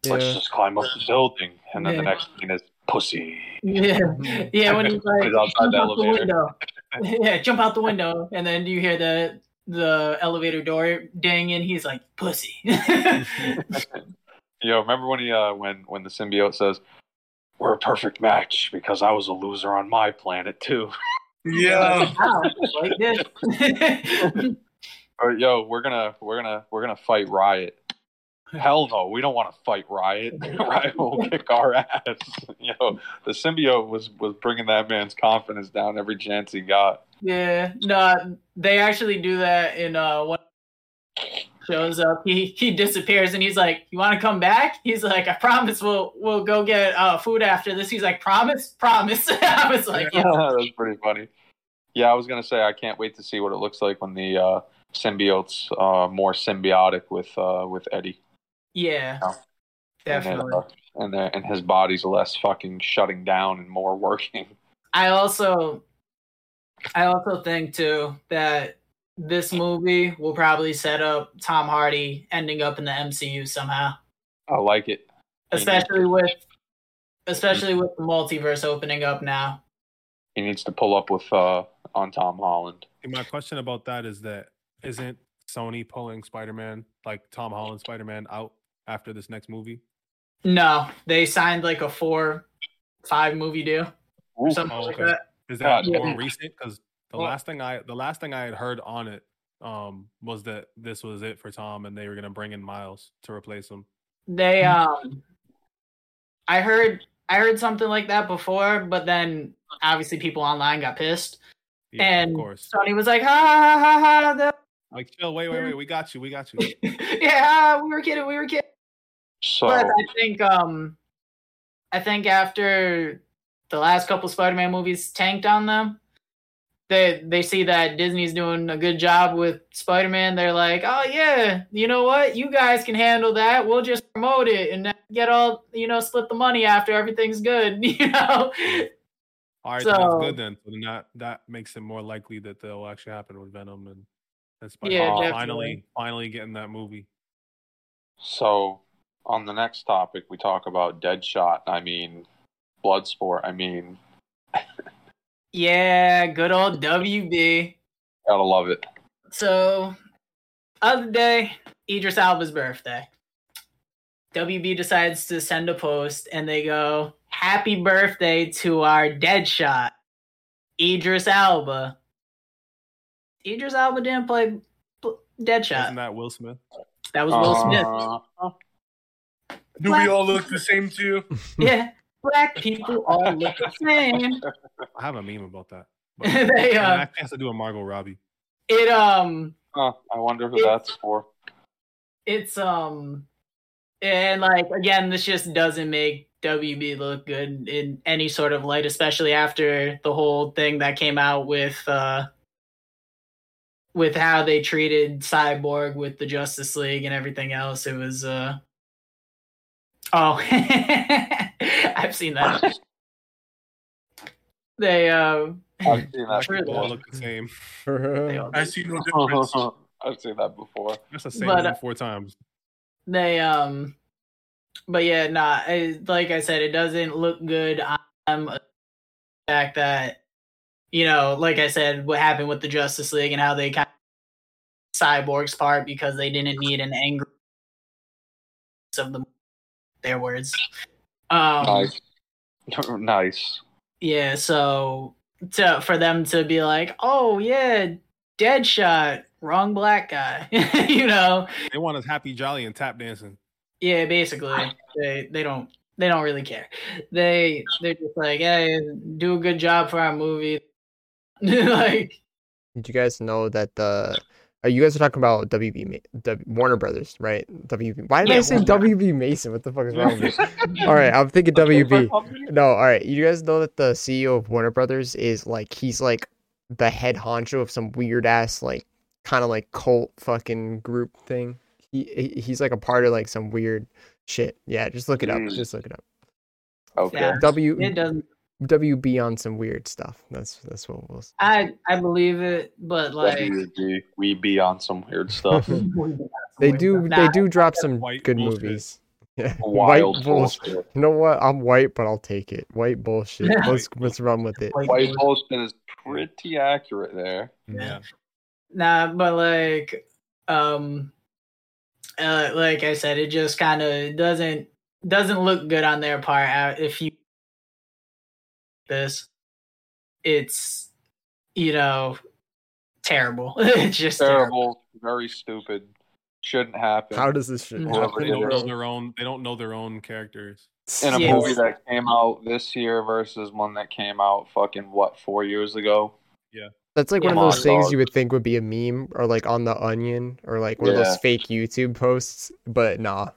yeah. let's just climb up the building. And then yeah. the next thing is pussy. Yeah. Yeah. When he's like, jump out the elevator. window. Yeah. Jump out the window. And then you hear the, the elevator door ding and he's like, pussy. Yo, remember when he, uh, when, when the symbiote says, we're a perfect match because I was a loser on my planet too. Yeah. All right, yo, we're gonna we're gonna we're gonna fight Riot. Hell no, we don't want to fight Riot. Riot will kick our ass. Yo, the symbiote was was bringing that man's confidence down every chance he got. Yeah, no, they actually do that in uh one. Shows up, he he disappears, and he's like, "You want to come back?" He's like, "I promise, we'll we'll go get uh, food after this." He's like, "Promise, promise." I was like, "Yeah, that's pretty funny." Yeah, I was gonna say I can't wait to see what it looks like when the uh, symbiote's uh, more symbiotic with uh, with Eddie. Yeah, you know? Definitely. And then, uh, and, and his body's less fucking shutting down and more working. I also, I also think too that. This movie will probably set up Tom Hardy ending up in the M C U somehow. I like it, especially with, especially with the multiverse opening up now. He needs to pull up with uh, on Tom Holland. And my question about that is that isn't Sony pulling Spider-Man, like Tom Holland Spider-Man, out after this next movie? No, they signed like a four, five movie deal or something. Ooh, oh, okay. Like that. Is that yeah. more recent? Because The well, last thing I the last thing I had heard on it um, was that this was it for Tom, and they were gonna bring in Miles to replace him. They um, I heard I heard something like that before, but then obviously people online got pissed, yeah, and Sony was like, ha ha ha ha, Like, chill, wait, wait, wait. We got you. We got you. Yeah, we were kidding. We were kidding. So, but I think, um, I think after the last couple Spider-Man movies tanked on them, they they see that Disney's doing a good job with Spider-Man. They're like, oh yeah, you know what? You guys can handle that. We'll just promote it and get all, you know, split the money after everything's good. You know. All right, so, that's good then. So not, that makes it more likely that they'll actually happen with Venom and, and Spider-Man. Yeah, finally, finally getting that movie. So, on the next topic, we talk about Deadshot. I mean, Bloodsport. I mean, yeah, good old W B. Gotta love it. So, other day, Idris Elba's birthday. W B decides to send a post, and they go, "Happy birthday to our Deadshot, Idris Elba." Idris Elba didn't play Deadshot. Wasn't that Will Smith? That was Will uh... Smith. Do Black we all look the same to you? Yeah. Black people all look the same. I have a meme about that. But they, uh, I have to do a Margot Robbie. It um huh, I wonder who that's for. It's um and like again, this just doesn't make W B look good in any sort of light, especially after the whole thing that came out with uh with how they treated Cyborg with the Justice League and everything else. It was uh Oh, I've seen that. They, um, I've seen that. They all look the same. I see no difference. I've seen that before. That's the same but, thing four times. They, um, but yeah, nah, it, like I said, it doesn't look good. I'm the fact that, you know, like I said, what happened with the Justice League and how they kind of Cyborg's part because they didn't need an angry of the their words. Um, nice. Nice. Yeah, so to, for them to be like, oh, yeah, Deadshot, wrong black guy, you know? They want us happy, jolly, and tap dancing. Yeah, basically. They they don't they don't really care. They, they're just like, hey, do a good job for our movie. Like, did you guys know that the... You guys are talking about W B W, Warner Brothers, right? W B. Why did yeah, I say W B Mason? What the fuck is wrong with me? All right, I'm thinking W B. No, all right. You guys know that the C E O of Warner Brothers is like he's like the head honcho of some weird ass like kind of like cult fucking group thing. He he's like a part of like some weird shit. Yeah, just look it up. Mm. Just look it up. Okay. Yeah, w it doesn't. W B on some weird stuff. That's that's what we'll say. I I believe it, but like W B, we be on some weird stuff. they do nah, they do drop some good bullshit. Movies. Yeah. Wild white bullshit. bullshit. You know what? I'm white, but I'll take it. White bullshit. Let's let's run with it. White bullshit is pretty accurate there. Yeah. Nah, but like, um, uh, like I said, it just kind of doesn't doesn't look good on their part. If you this it's you know terrible it's just terrible, terrible. Very stupid, shouldn't happen. How does this shit happen? They don't know their own they don't know their own characters in a yes. movie that came out this year versus one that came out fucking what four years ago. Yeah, that's like yeah. one of those things you would think would be a meme or like on The Onion or like one yeah. of those fake YouTube posts, but nah,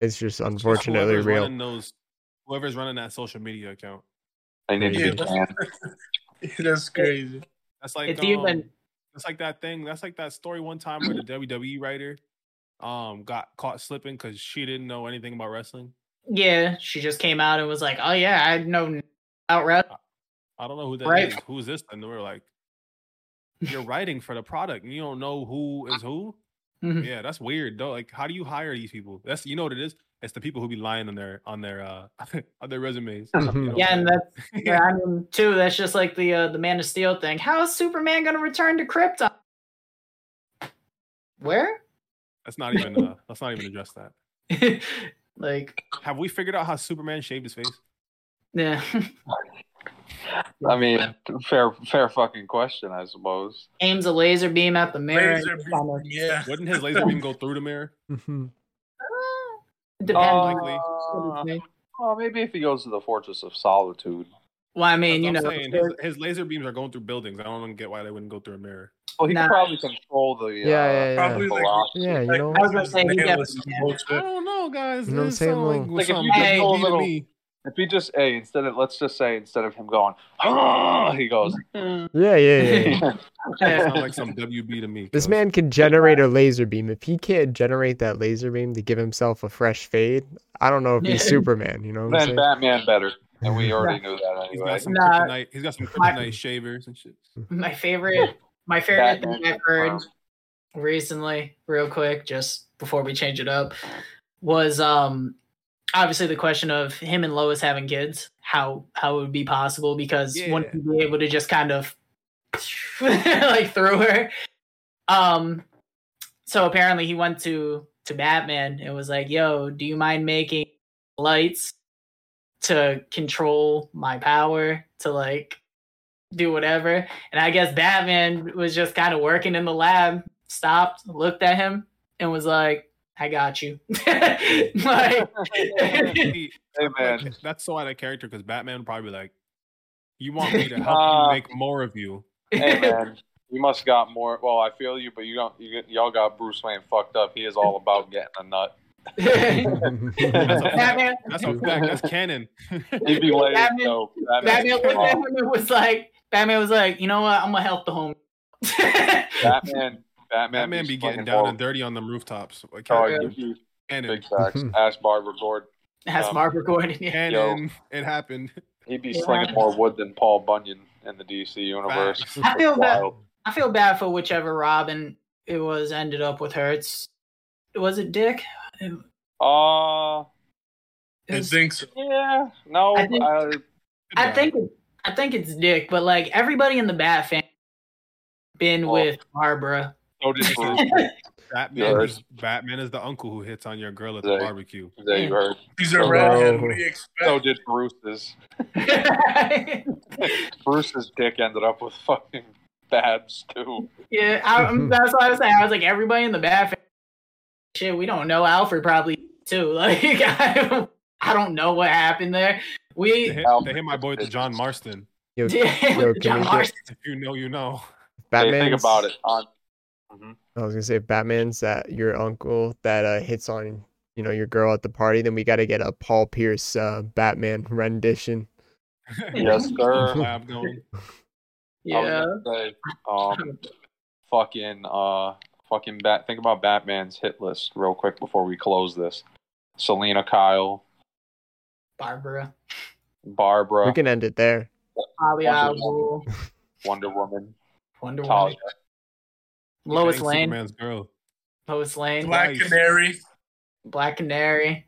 it's just unfortunately whoever's real running those, whoever's running that social media account. I need yeah, to be that's, that's crazy. That's like um, even... that's like that thing. That's like that story one time where the W W E writer um got caught slipping because she didn't know anything about wrestling. Yeah, she just came out and was like, "Oh yeah, I know about wrestling." I don't know who that right. is. Who's this? And we were like, "You're writing for the product, and you don't know who is who." Mm-hmm. Yeah, that's weird though. Like, how do you hire these people? That's you know what it is. It's the people who be lying on their on their uh, on their resumes. Mm-hmm. You know? Yeah, and that's yeah, I mean too. That's just like the uh, the Man of Steel thing. How is Superman going to return to Krypton? Where? That's not even. Uh, let's not even address that. Like, have we figured out how Superman shaved his face? Yeah. I mean, fair fair fucking question, I suppose. Aims a laser beam at the mirror. Beam, yeah. Wouldn't his laser beam go through the mirror? Mm-hmm. Uh, uh, well, maybe if he goes to the Fortress of Solitude. Well, I mean, you know, saying, his, his laser beams are going through buildings. I don't get why they wouldn't go through a mirror. Well, he nah. can probably control the uh, yeah, yeah, yeah. Like, yeah, you know. I was gonna say he was, I don't know, guys. You know what I'm saying? Like, like if you hey, control a little, if he just hey, instead of let's just say instead of him going, oh, he goes, yeah, yeah, yeah. yeah. Sounds like some W B to me. This cause. Man can generate a laser beam. If he can't generate that laser beam to give himself a fresh fade, I don't know if he's Superman. You know, then Batman better. And we already knew that anyway. He's got some nah, he's got some my, nice shavers and shit. My favorite, my favorite Batman, thing I've heard wow. recently, real quick, just before we change it up, was um obviously the question of him and Lois having kids. How how it would be possible? Because yeah. one would be able to just kind of like through her. Um, so apparently he went to to Batman and was like, "Yo, do you mind making lights to control my power to like do whatever?" And I guess Batman was just kind of working in the lab, stopped, looked at him, and was like, "I got you." Like, hey, man. That's so out of character because Batman would probably be like, "You want me to help uh, you make more of you? Hey, man. You must got more. Well, I feel you, but you don't. You, y'all got Bruce Wayne fucked up. He is all about getting a nut." Batman, that's a fact. That's canon. He'd be like, Batman, no, Batman, Batman was like, Batman was like, "You know what? I'm gonna help the home." Batman, Batman, Batman be getting down old. and dirty on them rooftops. Like, oh, yeah. you, big facts. Ask Barbara Gordon. Ask um, Barbara Gordon. Yeah. Canon, yo, it happened. He'd be yeah. slinging more wood than Paul Bunyan in the D C universe. I feel bad. I feel bad for whichever Robin it was ended up with her. It's was it Dick? Uh, I think so. Yeah, no, I think, I, I think I think it's Dick, but like everybody in the Bat fan been oh. with Barbara. So Batman, is, Batman is the uncle who hits on your girl at the they, barbecue. They heard. He's a so redhead. What do you expect? So did Bruce's. Bruce's dick ended up with fucking Babs too. Yeah, I, that's what I was saying. I was like, everybody in the Bat fan. Shit, we don't know. Alfred probably too. Like, I don't, I don't know what happened there. We they hit, they hit my boy to John Marston. Yo, yo, John Marston. If you know, you know. Batman. Think about it. On, mm-hmm. I was gonna say, if Batman's that your uncle that uh, hits on you know your girl at the party, then we got to get a Paul Pierce uh, Batman rendition. Yes, sir. I'm going. Yeah. Say, um, fucking. Uh, Fucking bat. Think about Batman's hit list real quick before we close this. Selena Kyle, Barbara, Barbara. We can end it there. Wonder Woman, Wonder Woman, Wonder Woman. Lois Lane, Superman's girl. Lois Lane, Black nice. Canary, Black Canary.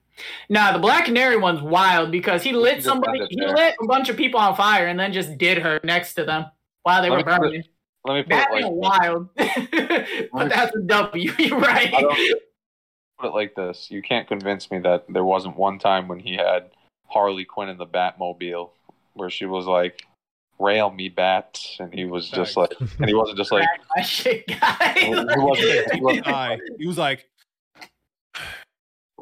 Nah, the Black Canary one's wild because he lit somebody. He lit a bunch of people on fire and then just did her next to them while they Let were burning. Let me put Batman it like wild, but that's a W, right? Put it like this: you can't convince me that there wasn't one time when he had Harley Quinn in the Batmobile, where she was like, "Rail me, Bat," and he was just like, and he wasn't just like, my shit guy. He wasn't. He was, he was like,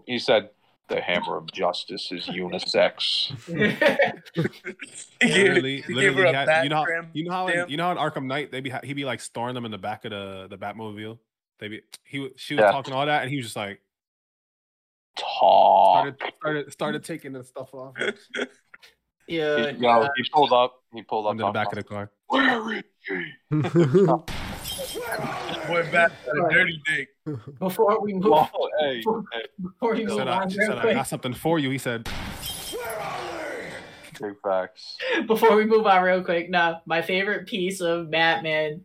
he said, "The hammer of justice is unisex." literally, literally, had, you know, how, you know how, in, you know how in Arkham Knight they be he'd be like storing them in the back of the, the Batmobile. They be he she was yeah. talking all that, and he was just like, talk started started, started taking the stuff off. yeah, he, yeah, he pulled up. He pulled up in the back of the car. Where is he? Boy, back a dirty dick. Before we move, oh, hey, before, hey. Before he said, I, she said, "I got something for you." He said, "Where are they?" Big facts. Before we move on, real quick, now my favorite piece of Batman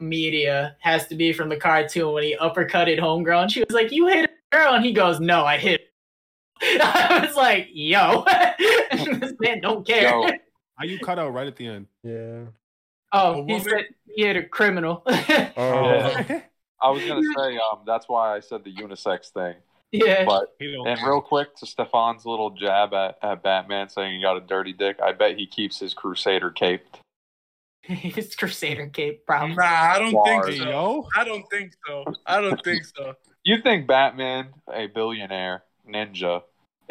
media has to be from the cartoon when he uppercutted Homegirl. She was like, "You hit a girl," and he goes, "No, I hit." I was like, "Yo, this man don't care." Yo. Are you cut out right at the end? Yeah. Oh, he said he had a criminal. oh, yeah. I was gonna say um, that's why I said the unisex thing. Yeah. But and real quick to Stefan's little jab at, at Batman saying he got a dirty dick. I bet he keeps his Crusader caped. His Crusader cape, probably. Nah, I don't Bars. think so. Yo? I don't think so. I don't think so. You think Batman, a billionaire ninja,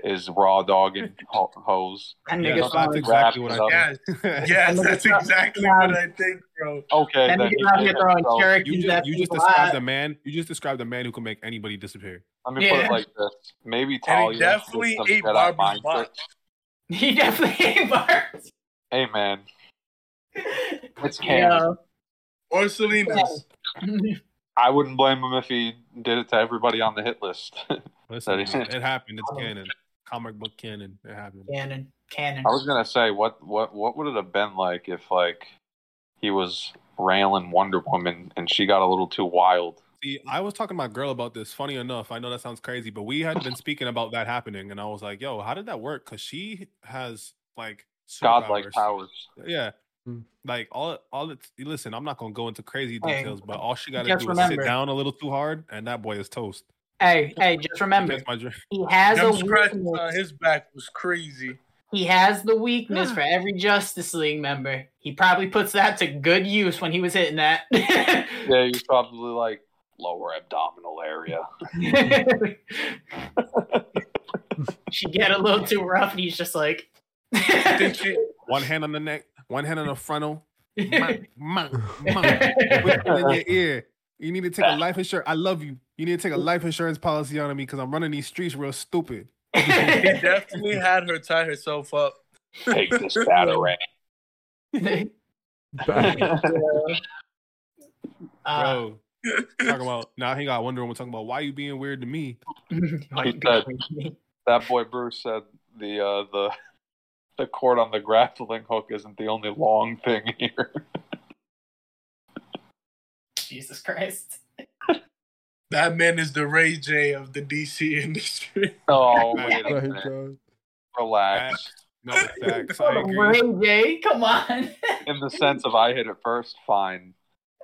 is raw dogging ho- hoes. That nigga yeah, that's exactly what I think. Yes, yes that's exactly what I think, bro. Okay, that then he did it, so. you just, you just described a man. You just described a man who can make anybody disappear. Let me yeah. put it like this: maybe Talia definitely ate Barbara's butt. He definitely ate Barbara's. Hey man, it's Cam or Salinas. I wouldn't blame him if he did it to everybody on the hit list. Listen, it happened. It's canon. Comic book canon. It happened. Canon. Canon. I was gonna say, what, what, what would it have been like if like he was railing Wonder Woman and she got a little too wild? See, I was talking to my girl about this. Funny enough, I know that sounds crazy, but we had been speaking about that happening, and I was like, "Yo, how did that work?" Because she has like godlike powers. Yeah. Like all, all it's listen. I'm not gonna go into crazy details, hey, but all she got to do remember. is sit down a little too hard, and that boy is toast. Hey, hey, just remember, he has Them a weakness. On his back was crazy. He has the weakness yeah. for every Justice League member. He probably puts that to good use when he was hitting that. Yeah, he's probably like lower abdominal area. She get a little too rough, and he's just like one hand on the neck. One hand on the frontal. Mom, mom, mom. In your ear. You need to take a life insurance. I love you. You need to take a life insurance policy on me because I'm running these streets real stupid. He definitely had her tie herself up. Take this Batarang. Bro. Talking about now, nah, he got Wonder Woman talking about why you being weird to me. Like that, that boy Bruce said the uh, the the cord on the grappling hook isn't the only long thing here. Jesus Christ. That man is the Ray J of the D C industry. Oh, wait a minute. Relax. No, facts. I agree. Ray J, come on. In the sense of I hit it first, fine.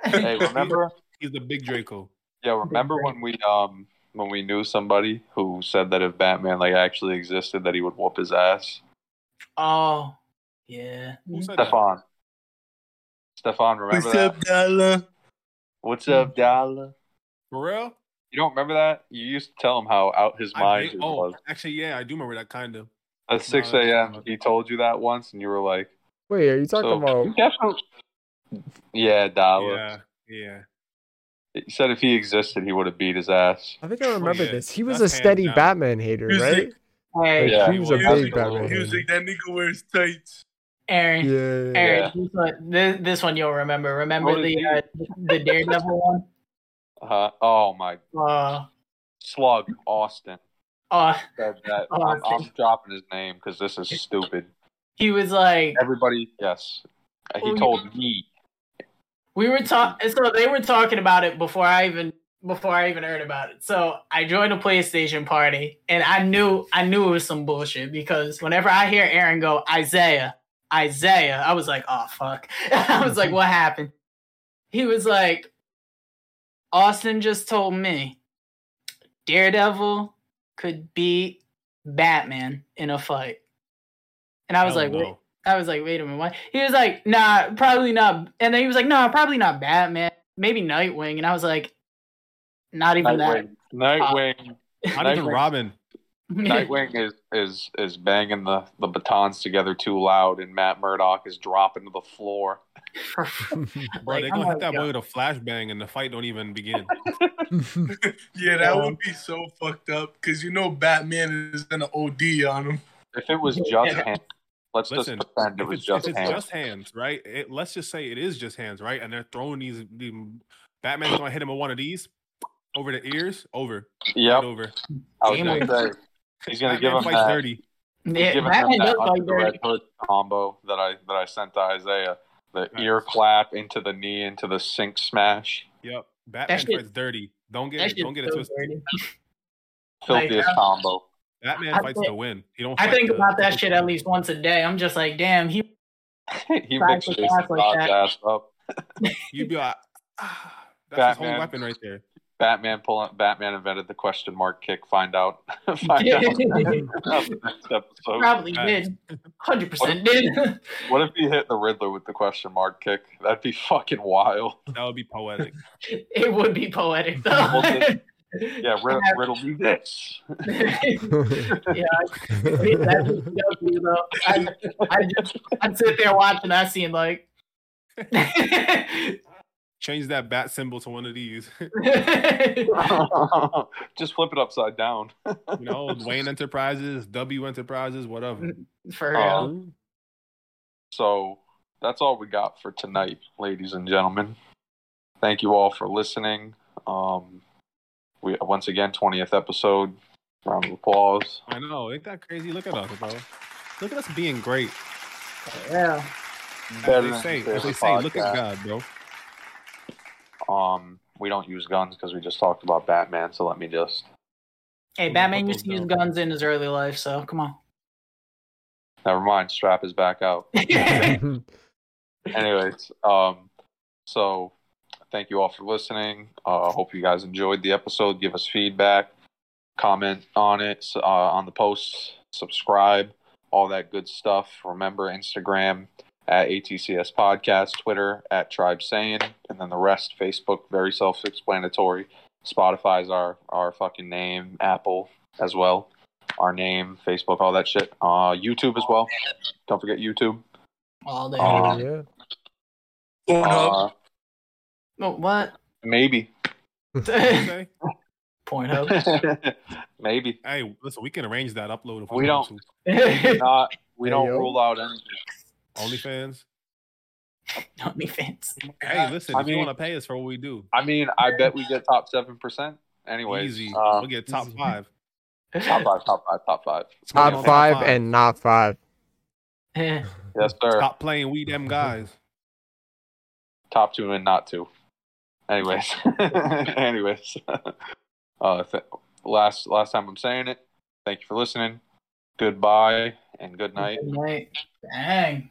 Hey, remember? He's the big Draco. Yeah, remember big when we... um. when we knew somebody who said that if Batman like actually existed, that he would whoop his ass? Oh, yeah. Stefan. Stefan, remember What's that? What's up, Dollar? What's up, Dollar? For real? You don't remember that? You used to tell him how out his mind did, oh, was. Actually, yeah, I do remember that, kind of. At six a.m., he told you that once, and you were like... Wait, are you talking so, about... You definitely... Yeah, Dollar. Yeah, yeah. He said if he existed, he would have beat his ass. I think I remember yeah, this. He was a steady down. Batman hater, right? Hey, yeah, he was a big Batman. Music, that nigga wears tights. Aaron, yeah, Aaron, yeah. This, one, this, this one you'll remember. Remember what the uh, the Daredevil one? Uh, oh my. Uh, Slug Austin. Uh, that, that, Austin. I'm, I'm dropping his name because this is stupid. He was like everybody. Yes, he oh, told yeah. me. We were talking. So they were talking about it before I even. Before I even heard about it. So I joined a PlayStation party and I knew I knew it was some bullshit because whenever I hear Aaron go, Isaiah, Isaiah, I was like, oh fuck. I was like, what happened? He was like, Austin just told me Daredevil could beat Batman in a fight. And I was oh, like, no. wait. I was like, wait a minute, what? He was like, nah, probably not. And then he was like, nah, probably not Batman. Maybe Nightwing. And I was like, Not even Nightwing. that. Nightwing. Uh, not even Robin. Nightwing is, is, is banging the, the batons together too loud, and Matt Murdock is dropping to the floor. Bro, like, they're going to hit that boy with a flashbang, and the fight don't even begin. Yeah, that um, would be so fucked up, because you know Batman is going to O D on him. If it was just hands, let's Listen, just pretend it was just hands. If it's just hands, right? It, let's just say it is just hands, right? And they're throwing these... these Batman's going to hit him with one of these. Over the ears, over. Yeah, right over. I was gonna say, he's gonna give him that. Dirty. He's yeah, giving him that under the red hood combo that I that I sent to Isaiah. The nice. ear clap into the knee into the sink smash. Yep, Batman fights dirty. Don't get it. Don't get so it twisted. Filthiest like, combo. Batman I fights think, to win. He don't. I think about that shit at least once a day. I'm just like, damn, he. He makes his like ass up. You'd be like, ah, that's Batman. His whole weapon right there. Batman pull Batman invented the question mark kick. Find out. Find out. Probably did. one hundred percent did. What if he hit the Riddler with the question mark kick? That'd be fucking wild. That would be poetic. It would be poetic, though. We'll, just, Yeah, Riddle, riddle me this. Yeah, that just tells me, you know. I, I just, I'd sit there watching that scene like. Change that bat symbol to one of these. Just flip it upside down. You know, Wayne Enterprises, W Enterprises, whatever. For real. Um, so that's all we got for tonight, ladies and gentlemen. Thank you all for listening. Um, we once again, twentieth episode. Round of applause. I know, ain't that crazy? Look at us, bro. Look at us being great. Yeah. As they say, as they say, look at God, bro. Um, we don't use guns because we just talked about Batman, so let me just... Hey, Batman used to use guns in his early life, so come on. Never mind, strap is back out. Anyways, um, so thank you all for listening. Uh, hope you guys enjoyed the episode. Give us feedback, comment on it, uh, on the posts, subscribe, all that good stuff. Remember, Instagram at A T C S Podcast, Twitter at Tribe Saying, and then the rest, Facebook, very self-explanatory. Spotify's our, our fucking name, Apple as well, our name, Facebook, all that shit. Uh, YouTube as well. Don't forget YouTube. All day. Um, yeah. Pornhub. Uh, no, what? Maybe. Okay. Pornhub. Maybe. Hey, listen, we can arrange that upload if we, we don't. Not, we hey, don't yo. rule out anything. OnlyFans? OnlyFans. Hey, listen, I if mean, you want to pay us for what we do. I mean, I bet we get top seven percent. Anyways. Easy. Uh, we'll get top easy. five. Top five, top five, top five. Top, top five, five and not five. Yes, sir. Stop playing We Them Guys. Top two and not two. Anyways. Anyways. Uh, th- last, last time I'm saying it, thank you for listening. Goodbye and good night. Good night. Dang.